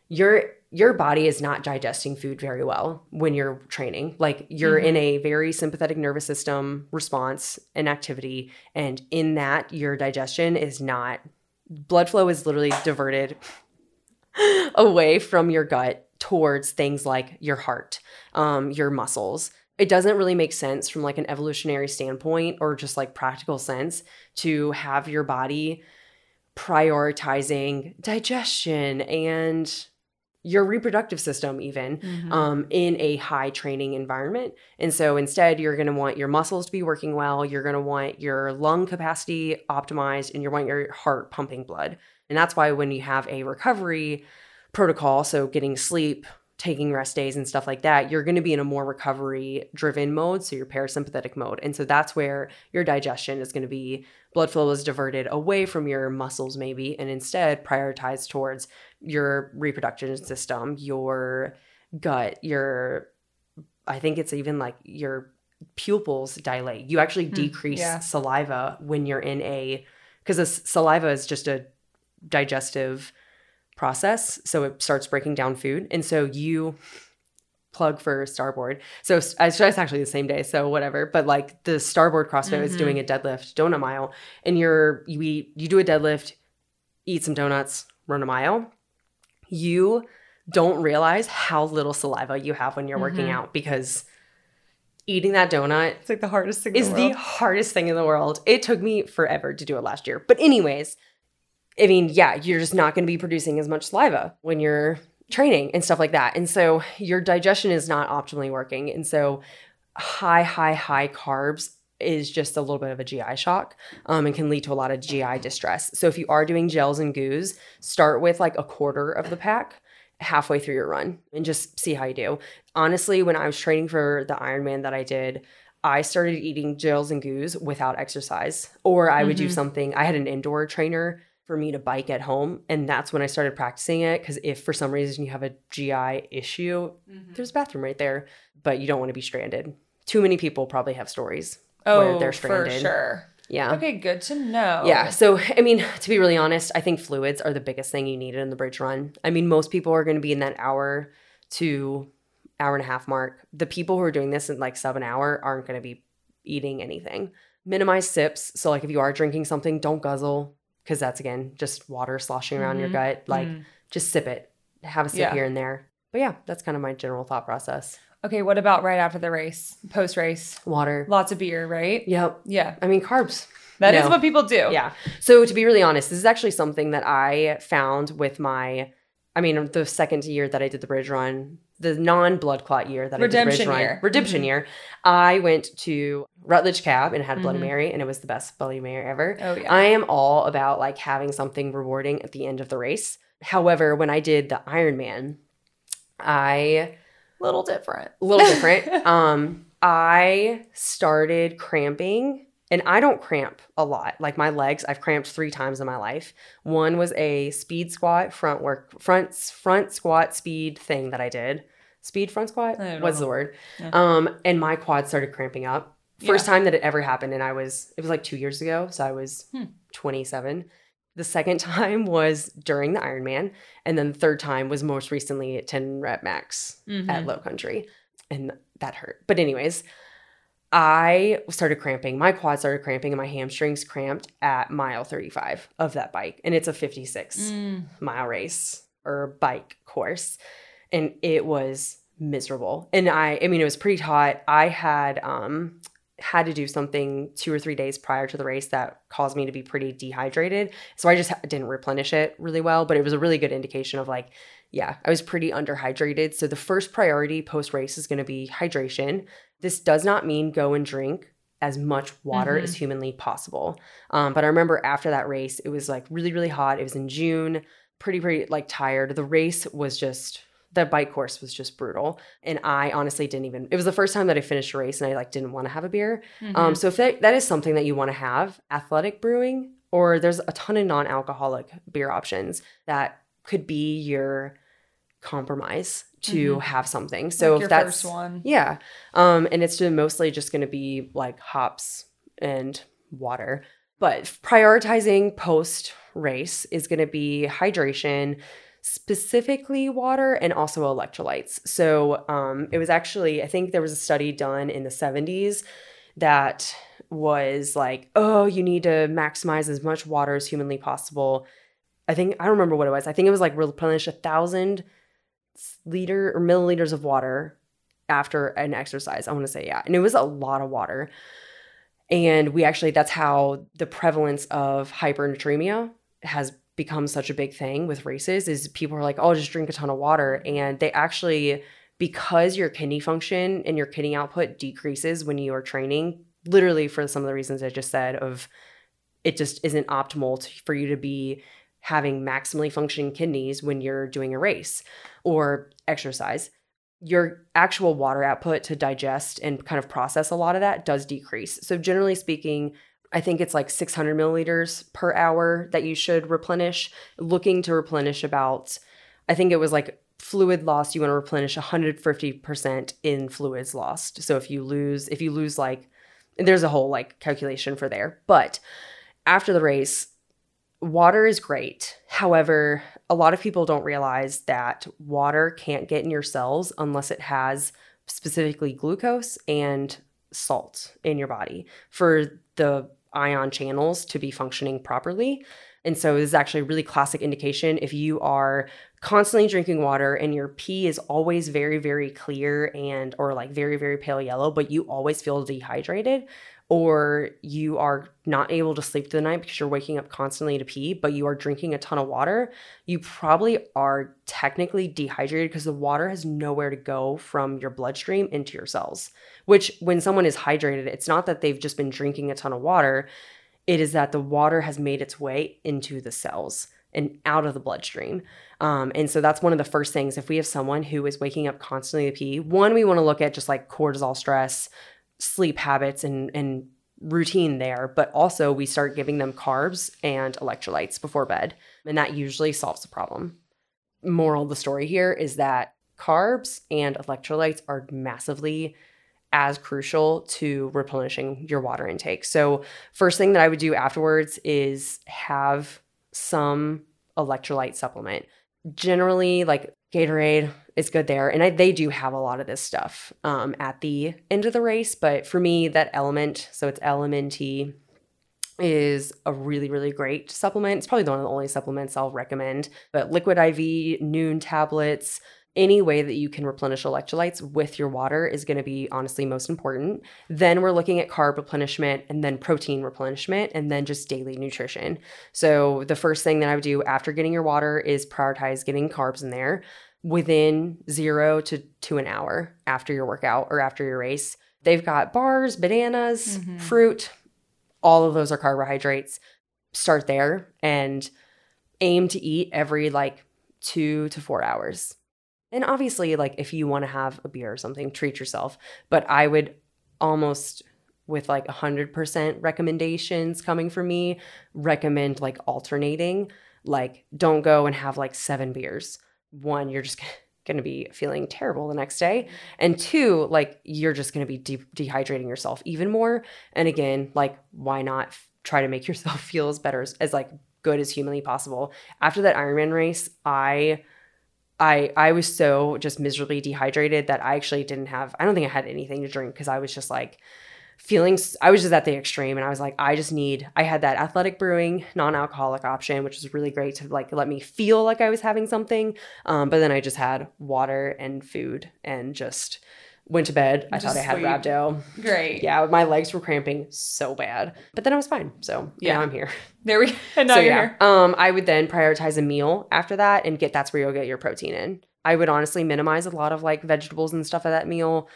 your body is not digesting food very well when you're training. Like you're in a very sympathetic nervous system response and activity. And in that, your digestion is not – blood flow is literally diverted away from your gut towards things like your heart, your muscles. It doesn't really make sense from like an evolutionary standpoint or just like practical sense to have your body prioritizing digestion and – your reproductive system even in a high training environment. And so instead, you're going to want your muscles to be working well. You're going to want your lung capacity optimized and you want your heart pumping blood. And that's why when you have a recovery protocol, so getting sleep, taking rest days and stuff like that, you're going to be in a more recovery driven mode. So your parasympathetic mode. And so that's where your digestion is going to be. Blood flow is diverted away from your muscles maybe, and instead prioritized towards your reproductive system, your gut, your, I think it's even like your pupils dilate. You actually decrease saliva when you're in a, because saliva is just a digestive process, so it starts breaking down food. And so you plug for Starboard, so it's actually the same day, so whatever, but like the Starboard CrossFit is doing a deadlift donut mile, and you do a deadlift, eat some donuts, run a mile. You don't realize how little saliva you have when you're working out, because eating that donut it's like the hardest thing is in the world. The hardest thing in the world. It took me forever to do it last year, but anyways, I mean, yeah, you're just not going to be producing as much saliva when you're training and stuff like that. And so your digestion is not optimally working. And so high carbs is just a little bit of a GI shock, and can lead to a lot of GI distress. So if you are doing gels and goos, start with like a quarter of the pack halfway through your run and just see how you do. Honestly, when I was training for the Ironman that I did, I started eating gels and goos without exercise, or I would do something. I had an indoor trainer for me to bike at home. And that's when I started practicing it. Because if for some reason you have a GI issue, there's a bathroom right there, but you don't want to be stranded. Too many people probably have stories where they're stranded. For sure. Yeah. Okay, good to know. Yeah. So, I mean, to be really honest, I think fluids are the biggest thing you need in the bridge run. I mean, most people are going to be in that hour to hour and a half mark. The people who are doing this in like sub an hour aren't going to be eating anything. Minimize sips. So like if you are drinking something, don't guzzle. Because that's, again, just water sloshing around your gut. Like, just sip it. Have a sip here and there. But yeah, that's kind of my general thought process. Okay, what about right after the race? Post-race? Water. Lots of beer, right? Yep. Yeah. I mean, carbs. That is what people do. Yeah. So to be really honest, this is actually something that I found with my – I mean, the second year that I did the bridge run, the non-blood clot year that Redemption year. I went to Rutledge Cab and had a Bloody Mary, and it was the best Bloody Mary ever. Oh, yeah. I am all about like having something rewarding at the end of the race. However, when I did the Ironman, Little different. I started cramping, and I don't cramp a lot. Like my legs, I've cramped 3 times in my life. One was a speed squat front squat speed thing that I did. Speed front squat? What's the word? Yeah. And my quad started cramping up. First time that it ever happened, and it was like 2 years ago, so I was 27. The second time was during the Ironman, and then the third time was most recently at 10 rep max at Lowcountry, and that hurt. But anyways, I started cramping. My quad started cramping, and my hamstrings cramped at mile 35 of that bike. And it's a 56-mile race or bike course. And it was miserable. And I mean, it was pretty hot. I had had to do something 2 or 3 days prior to the race that caused me to be pretty dehydrated. So I just didn't replenish it really well. But it was a really good indication of like, yeah, I was pretty underhydrated. So the first priority post-race is going to be hydration. This does not mean go and drink as much water as humanly possible. But I remember after that race, it was like really, really hot. It was in June, pretty like tired. The race was just The bike course was just brutal. And I honestly didn't even, it was the first time that I finished a race and I like didn't want to have a beer. Mm-hmm. So if that is something that you want to have, Athletic Brewing, or there's a ton of non-alcoholic beer options that could be your compromise to mm-hmm. have something. So like if that's first one. Yeah. And it's mostly just going to be like hops and water. But prioritizing post-race is going to be hydration, specifically water, and also electrolytes. So it was actually, I think there was a study done in the 70s that was like, oh, you need to maximize as much water as humanly possible. I don't remember what it was. I think it was like replenish 1,000 liters or milliliters of water after an exercise. I want to say, yeah. And it was a lot of water. And that's how the prevalence of hypernatremia has become such a big thing with races, is people are like, oh, just drink a ton of water. And they actually, because your kidney function and your kidney output decreases when you are training, literally for some of the reasons I just said, of it just isn't optimal for you to be having maximally functioning kidneys when you're doing a race or exercise. Your actual water output to digest and kind of process a lot of that does decrease. So generally speaking, I think it's like 600 milliliters per hour that you should replenish, looking to replenish about, I think it was like fluid loss, you want to replenish 150% in fluids lost. So if you lose like, there's a whole like calculation for there. But after the race, water is great. However, a lot of people don't realize that water can't get in your cells unless it has specifically glucose and salt in your body for the ion channels to be functioning properly. And so this is actually a really classic indication. If you are constantly drinking water and your pee is always very, very clear and or like very, very pale yellow, but you always feel dehydrated, or you are not able to sleep through the night because you're waking up constantly to pee, but you are drinking a ton of water, you probably are technically dehydrated because the water has nowhere to go from your bloodstream into your cells. Which when someone is hydrated, it's not that they've just been drinking a ton of water. It is that the water has made its way into the cells and out of the bloodstream. And so that's one of the first things. If we have someone who is waking up constantly to pee, one, we want to look at just like cortisol stress, sleep habits and routine there, but also we start giving them carbs and electrolytes before bed. And that usually solves the problem. Moral of the story here is that carbs and electrolytes are massively as crucial to replenishing your water intake. So first thing that I would do afterwards is have some electrolyte supplement. Generally, like Gatorade is good there. And they do have a lot of this stuff at the end of the race. But for me, that LMNT, so it's LMNT, is a really, really great supplement. It's probably one of the only supplements I'll recommend. But Liquid IV, noon tablets, any way that you can replenish electrolytes with your water is going to be honestly most important. Then we're looking at carb replenishment and then protein replenishment and then just daily nutrition. So the first thing that I would do after getting your water is prioritize getting carbs in there within 0 to 2 hours after your workout or after your race. They've got bars, bananas, mm-hmm. fruit. All of those are carbohydrates. Start there and aim to eat every like 2 to 4 hours. And obviously, like if you want to have a beer or something, treat yourself. But I would almost, with like 100% recommendations coming from me, recommend like alternating. Like don't go and have like 7 beers. 1, you're just going to be feeling terrible the next day. And 2, like you're just going to be dehydrating yourself even more. And again, like why not try to make yourself feel as better, as like good as humanly possible. After that Ironman race, I was so just miserably dehydrated that I actually I don't think I had anything to drink because I was just like I was just at the extreme and I was like, I had that Athletic Brewing non-alcoholic option, which was really great to like let me feel like I was having something. But then I just had water and food and just went to bed. I thought I had rhabdo. Great. Yeah, my legs were cramping so bad. But then I was fine. So yeah, now I'm here. There we go. And now you're here. I would then prioritize a meal after that and that's where you'll get your protein in. I would honestly minimize a lot of like vegetables and stuff at that meal.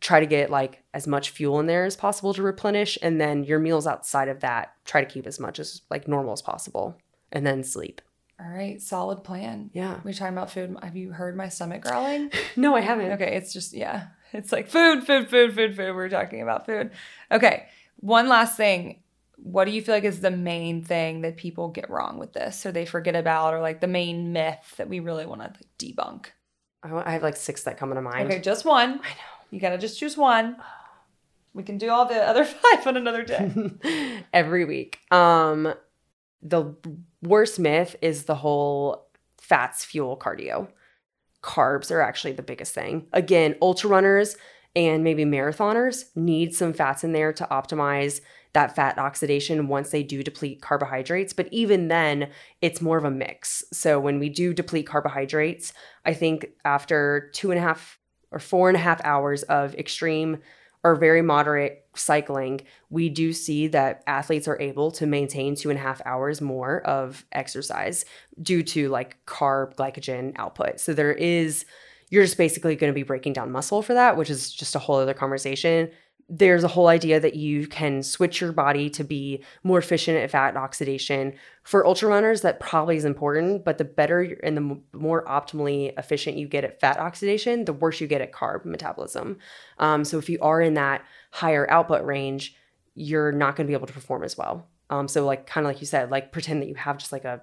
Try to get like as much fuel in there as possible to replenish. And then your meals outside of that, try to keep as much as like normal as possible. And then sleep. All right. Solid plan. Yeah. We're talking about food. Have you heard my stomach growling? No, I haven't. Okay. It's just, yeah. It's like food. We're talking about food. Okay. One last thing. What do you feel like is the main thing that people get wrong with this or they forget about, or like the main myth that we really want to like debunk? I have like 6 that come to mind. Okay. Just one. I know. You got to just choose one. We can do all the other 5 on another day. Every week. The worst myth is the whole fats fuel cardio. Carbs are actually the biggest thing. Again, ultra runners and maybe marathoners need some fats in there to optimize that fat oxidation once they do deplete carbohydrates. But even then, it's more of a mix. So when we do deplete carbohydrates, I think after 2.5 or 4.5 hours of extreme or very moderate cycling, we do see that athletes are able to maintain 2.5 hours more of exercise due to like carb glycogen output. So there is, you're just basically going to be breaking down muscle for that, which is just a whole other conversation. There's a whole idea that you can switch your body to be more efficient at fat oxidation. For ultra runners, that probably is important, but the better and the more optimally efficient you get at fat oxidation, the worse you get at carb metabolism. So if you are in that higher output range, you're not going to be able to perform as well. So like kind of like you said, like pretend that you have just like a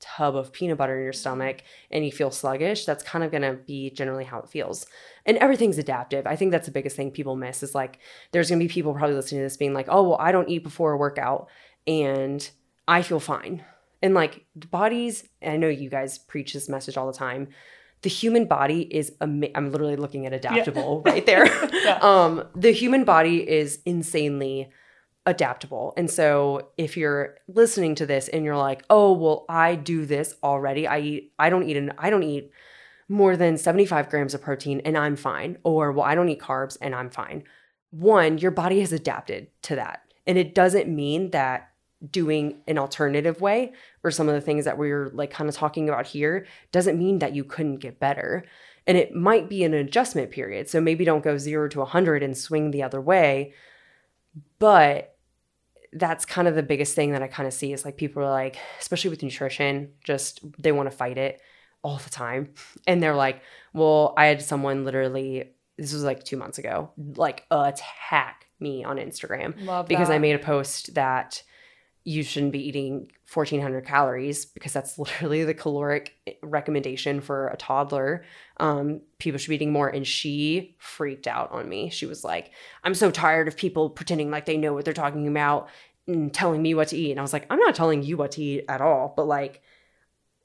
tub of peanut butter in your stomach and you feel sluggish, that's kind of going to be generally how it feels. And everything's adaptive. I think that's the biggest thing people miss is like, there's going to be people probably listening to this being like, oh, well, I don't eat before a workout and I feel fine. And like the bodies, and I know you guys preach this message all the time, the human body is, I'm literally looking at adaptable right there. Yeah. The human body is insanely adaptable. And so if you're listening to this and you're like, oh, well, I do this already. I don't eat more than 75 grams of protein and I'm fine. Or, well, I don't eat carbs and I'm fine. One, your body has adapted to that. And it doesn't mean that doing an alternative way or some of the things that we're like kind of talking about here doesn't mean that you couldn't get better. And it might be an adjustment period. So maybe don't go 0 to 100 and swing the other way. But that's kind of the biggest thing that I kind of see is like people are like, especially with nutrition, just they want to fight it all the time. And they're like, well, I had someone literally, this was like 2 months ago, like attack me on Instagram. Love because that. I made a post that you shouldn't be eating 1,400 calories because that's literally the caloric recommendation for a toddler. People should be eating more. And she freaked out on me. She was like, I'm so tired of people pretending like they know what they're talking about and telling me what to eat. And I was like, I'm not telling you what to eat at all. But like,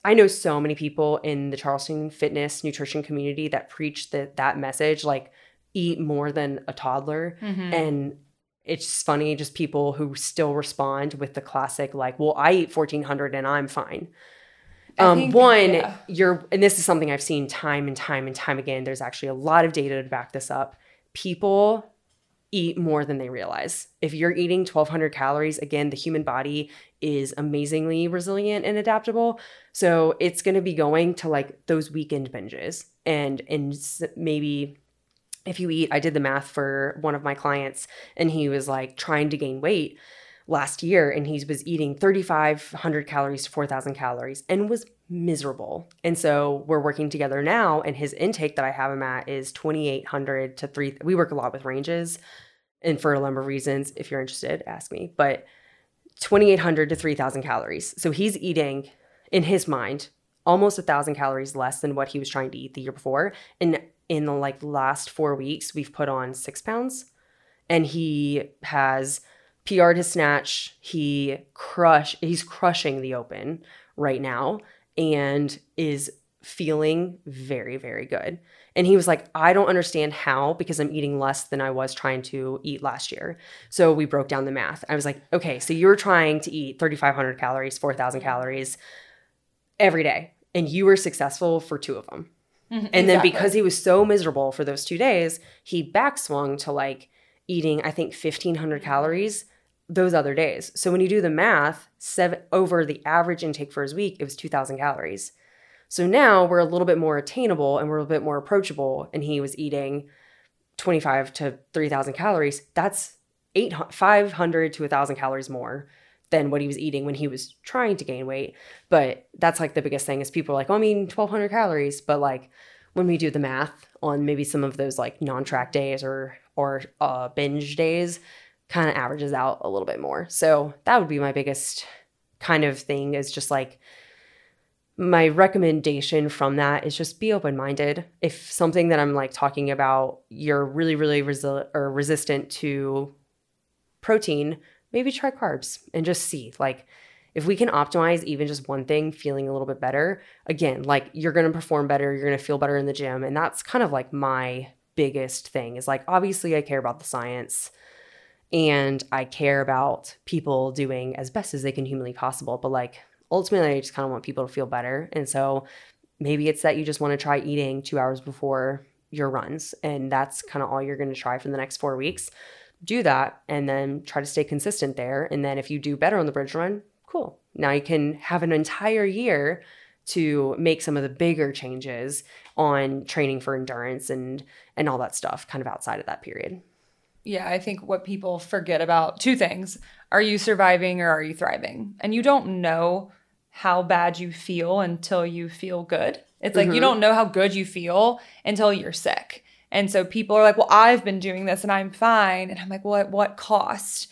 I know so many people in the Charleston fitness nutrition community that preach that message, like eat more than a toddler. Mm-hmm. And it's funny, just people who still respond with the classic, like, well, I eat 1,400 and I'm fine. And this is something I've seen time and time again. There's actually a lot of data to back this up. People eat more than they realize. If you're eating 1,200 calories, again, the human body is amazingly resilient and adaptable. So it's going to be going to like those weekend binges and maybe... If you eat, I did the math for one of my clients and he was like trying to gain weight last year and he was eating 3,500 calories to 4,000 calories and was miserable. And so we're working together now and his intake that I have him at is 2,800 to 3. We work a lot with ranges and for a number of reasons, if you're interested, ask me, but 2,800 to 3,000 calories. So he's eating in his mind almost 1,000 calories less than what he was trying to eat the year before. And in the like last 4 weeks, we've put on 6 pounds and he has PR'd his snatch. He's crushing the open right now and is feeling very, very good. And he was like, I don't understand how, because I'm eating less than I was trying to eat last year. So we broke down the math. I was like, okay, so you're trying to eat 3,500 calories, 4,000 calories every day. And you were successful for 2 of them. And then because he was so miserable for those 2 days, he backswung to like eating, I think, 1,500 calories those other days. So when you do the math, over the average intake for his week, it was 2,000 calories. So now we're a little bit more attainable and we're a little bit more approachable. And he was eating 25 to 3,000 calories. That's 500 to 1,000 calories more than what he was eating when he was trying to gain weight. But that's like the biggest thing is people are like, oh, I mean, 1,200 calories. But like when we do the math on maybe some of those like non-track days or binge days, kind of averages out a little bit more. So that would be my biggest kind of thing is just like my recommendation from that is just be open-minded. If something that I'm like talking about, you're really, really resistant to protein, maybe try carbs and just see like if we can optimize even just one thing, feeling a little bit better. Again, like you're going to perform better. You're going to feel better in the gym. And that's kind of like my biggest thing is like, obviously I care about the science and I care about people doing as best as they can humanly possible. But like, ultimately, I just kind of want people to feel better. And so maybe it's that you just want to try eating 2 hours before your runs. And that's kind of all you're going to try for the next 4 weeks. Do that and then try to stay consistent there. And then if you do better on the bridge run, cool. Now you can have an entire year to make some of the bigger changes on training for endurance and all that stuff kind of outside of that period. Yeah, I think what people forget about, two things. Are you surviving or are you thriving? And you don't know how bad you feel until you feel good. It's like you don't know how good you feel until you're sick. And so people are like, well, I've been doing this and I'm fine. And I'm like, well, at what cost?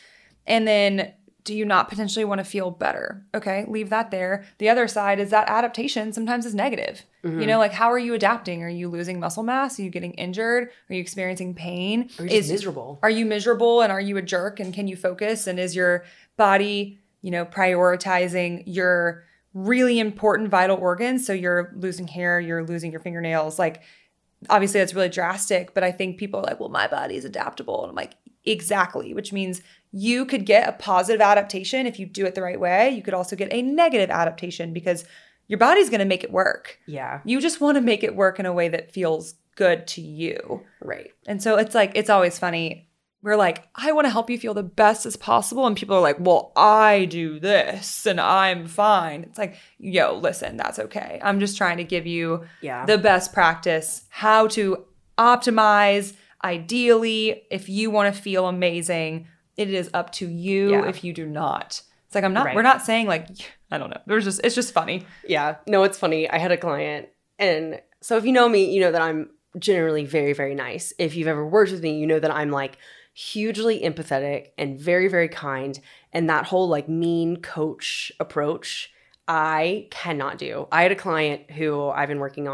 And then do you not potentially want to feel better? Okay, leave that there. The other side is that adaptation sometimes is negative. You know, like how are you adapting? Are you losing muscle mass? Are you getting injured? Are you experiencing pain? Are you just miserable? Are you miserable and are you a jerk and can you focus? And is your body, you know, prioritizing your really important vital organs? So you're losing hair, you're losing your fingernails. Like obviously that's really drastic, but I think people are like, well, my body's adaptable. And I'm like, exactly, which means you could get a positive adaptation if you do it the right way. You could also get a negative adaptation because your body's going to make it work. Yeah. You just want to make it work in a way that feels good to you. Right. And so it's like, it's always funny. We're like, I want to help you feel the best as possible. And people are like, well, I do this and I'm fine. It's like, yo, listen, that's okay. I'm just trying to give you the best practice, how to optimize. Ideally, if you want to feel amazing, it is up to you if you do not. It's like, I'm not, we're not saying like, I don't know. There's just, it's just funny. Yeah. No, it's funny. I had a client. And so if you know me, you know that I'm generally very, very nice. If you've ever worked with me, you know that I'm like hugely empathetic and very, very kind. And that whole like mean coach approach, I cannot do. I had a client who I've been working with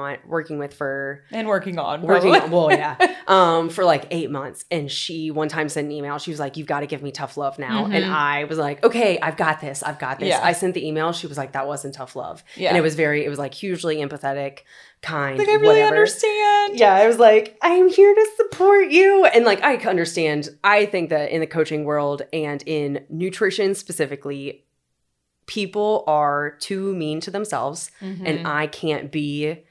for like 8 months. And she one time sent an email. She was like, you've got to give me tough love now. And I was like, okay, I've got this. Yeah. I sent the email. She was like, that wasn't tough love. Yeah. And it was like hugely empathetic, kind, like I really understand. Yeah. I was like, I'm here to support you. And like, I understand. I think that in the coaching world and in nutrition specifically, people are too mean to themselves and I can't be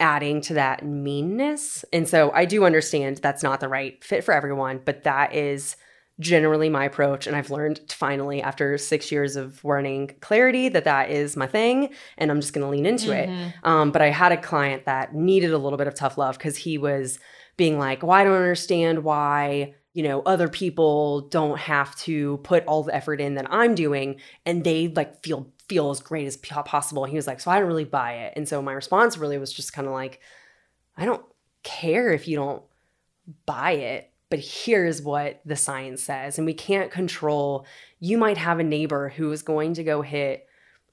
adding to that meanness. And so I do understand that's not the right fit for everyone, but that is generally my approach. And I've learned finally after 6 years of learning Clarety that is my thing and I'm just going to lean into it. But I had a client that needed a little bit of tough love because he was being like, well, I don't understand why you know, other people don't have to put all the effort in that I'm doing and they like feel as great as possible. And he was like, so I don't really buy it. And so my response really was just kind of like, I don't care if you don't buy it, but here's what the science says. And we can't control, you might have a neighbor who is going to go hit,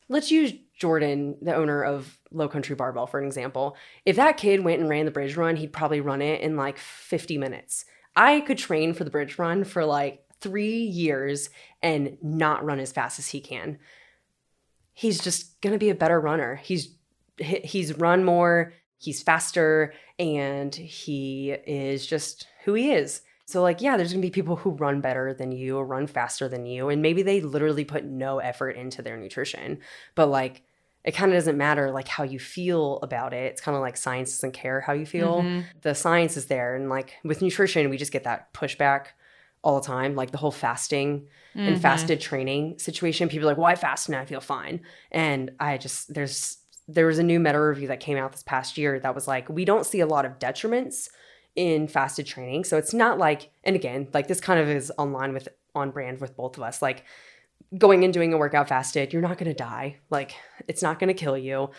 let's use Jordan, the owner of Lowcountry Barbell, for an example. If that kid went and ran the bridge run, he'd probably run it in like 50 minutes. I could train for the bridge run for like 3 years and not run as fast as he can. He's just going to be a better runner. He's run more, he's faster, and he is just who he is. So like, yeah, there's going to be people who run better than you or run faster than you, and maybe they literally put no effort into their nutrition. But like, it kind of doesn't matter like how you feel about it. It's kind of like science doesn't care how you feel. The science is there. And like with nutrition, we just get that pushback all the time. Like the whole fasting and fasted training situation. People are like, well, I fast and I feel fine. And I just, there was a new meta review that came out this past year that was like, we don't see a lot of detriments in fasted training. So it's not like, and again, like this kind of is on brand with both of us. Like going and doing a workout fasted, you're not going to die. Like, it's not going to kill you.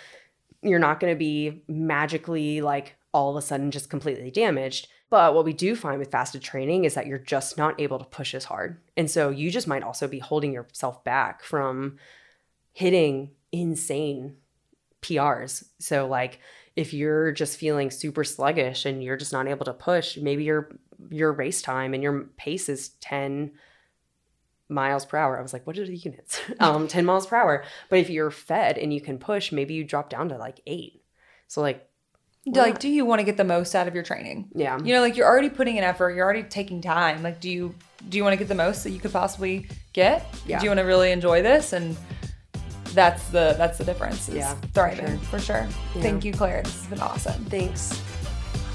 You're not going to be magically, like, all of a sudden just completely damaged. But what we do find with fasted training is that you're just not able to push as hard. And so you just might also be holding yourself back from hitting insane PRs. So, like, if you're just feeling super sluggish and you're just not able to push, maybe your race time and your pace is 10 miles per hour. I was like, what are the units? 10 miles per hour. But if you're fed and you can push, maybe you drop down to like 8. So like, do you want to get the most out of your training? Yeah. You know, like, you're already putting in effort. You're already taking time. Like, do you want to get the most that you could possibly get? Yeah. Do you want to really enjoy this? And that's the difference. Yeah. Thriving for sure. Yeah. Thank you, Claire. This has been awesome. Thanks.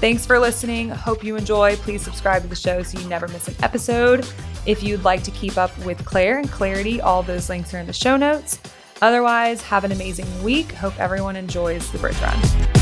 Thanks for listening. Hope you enjoy. Please subscribe to the show so you never miss an episode. If you'd like to keep up with Claire and Clarety, all those links are in the show notes. Otherwise, have an amazing week. Hope everyone enjoys the bridge run.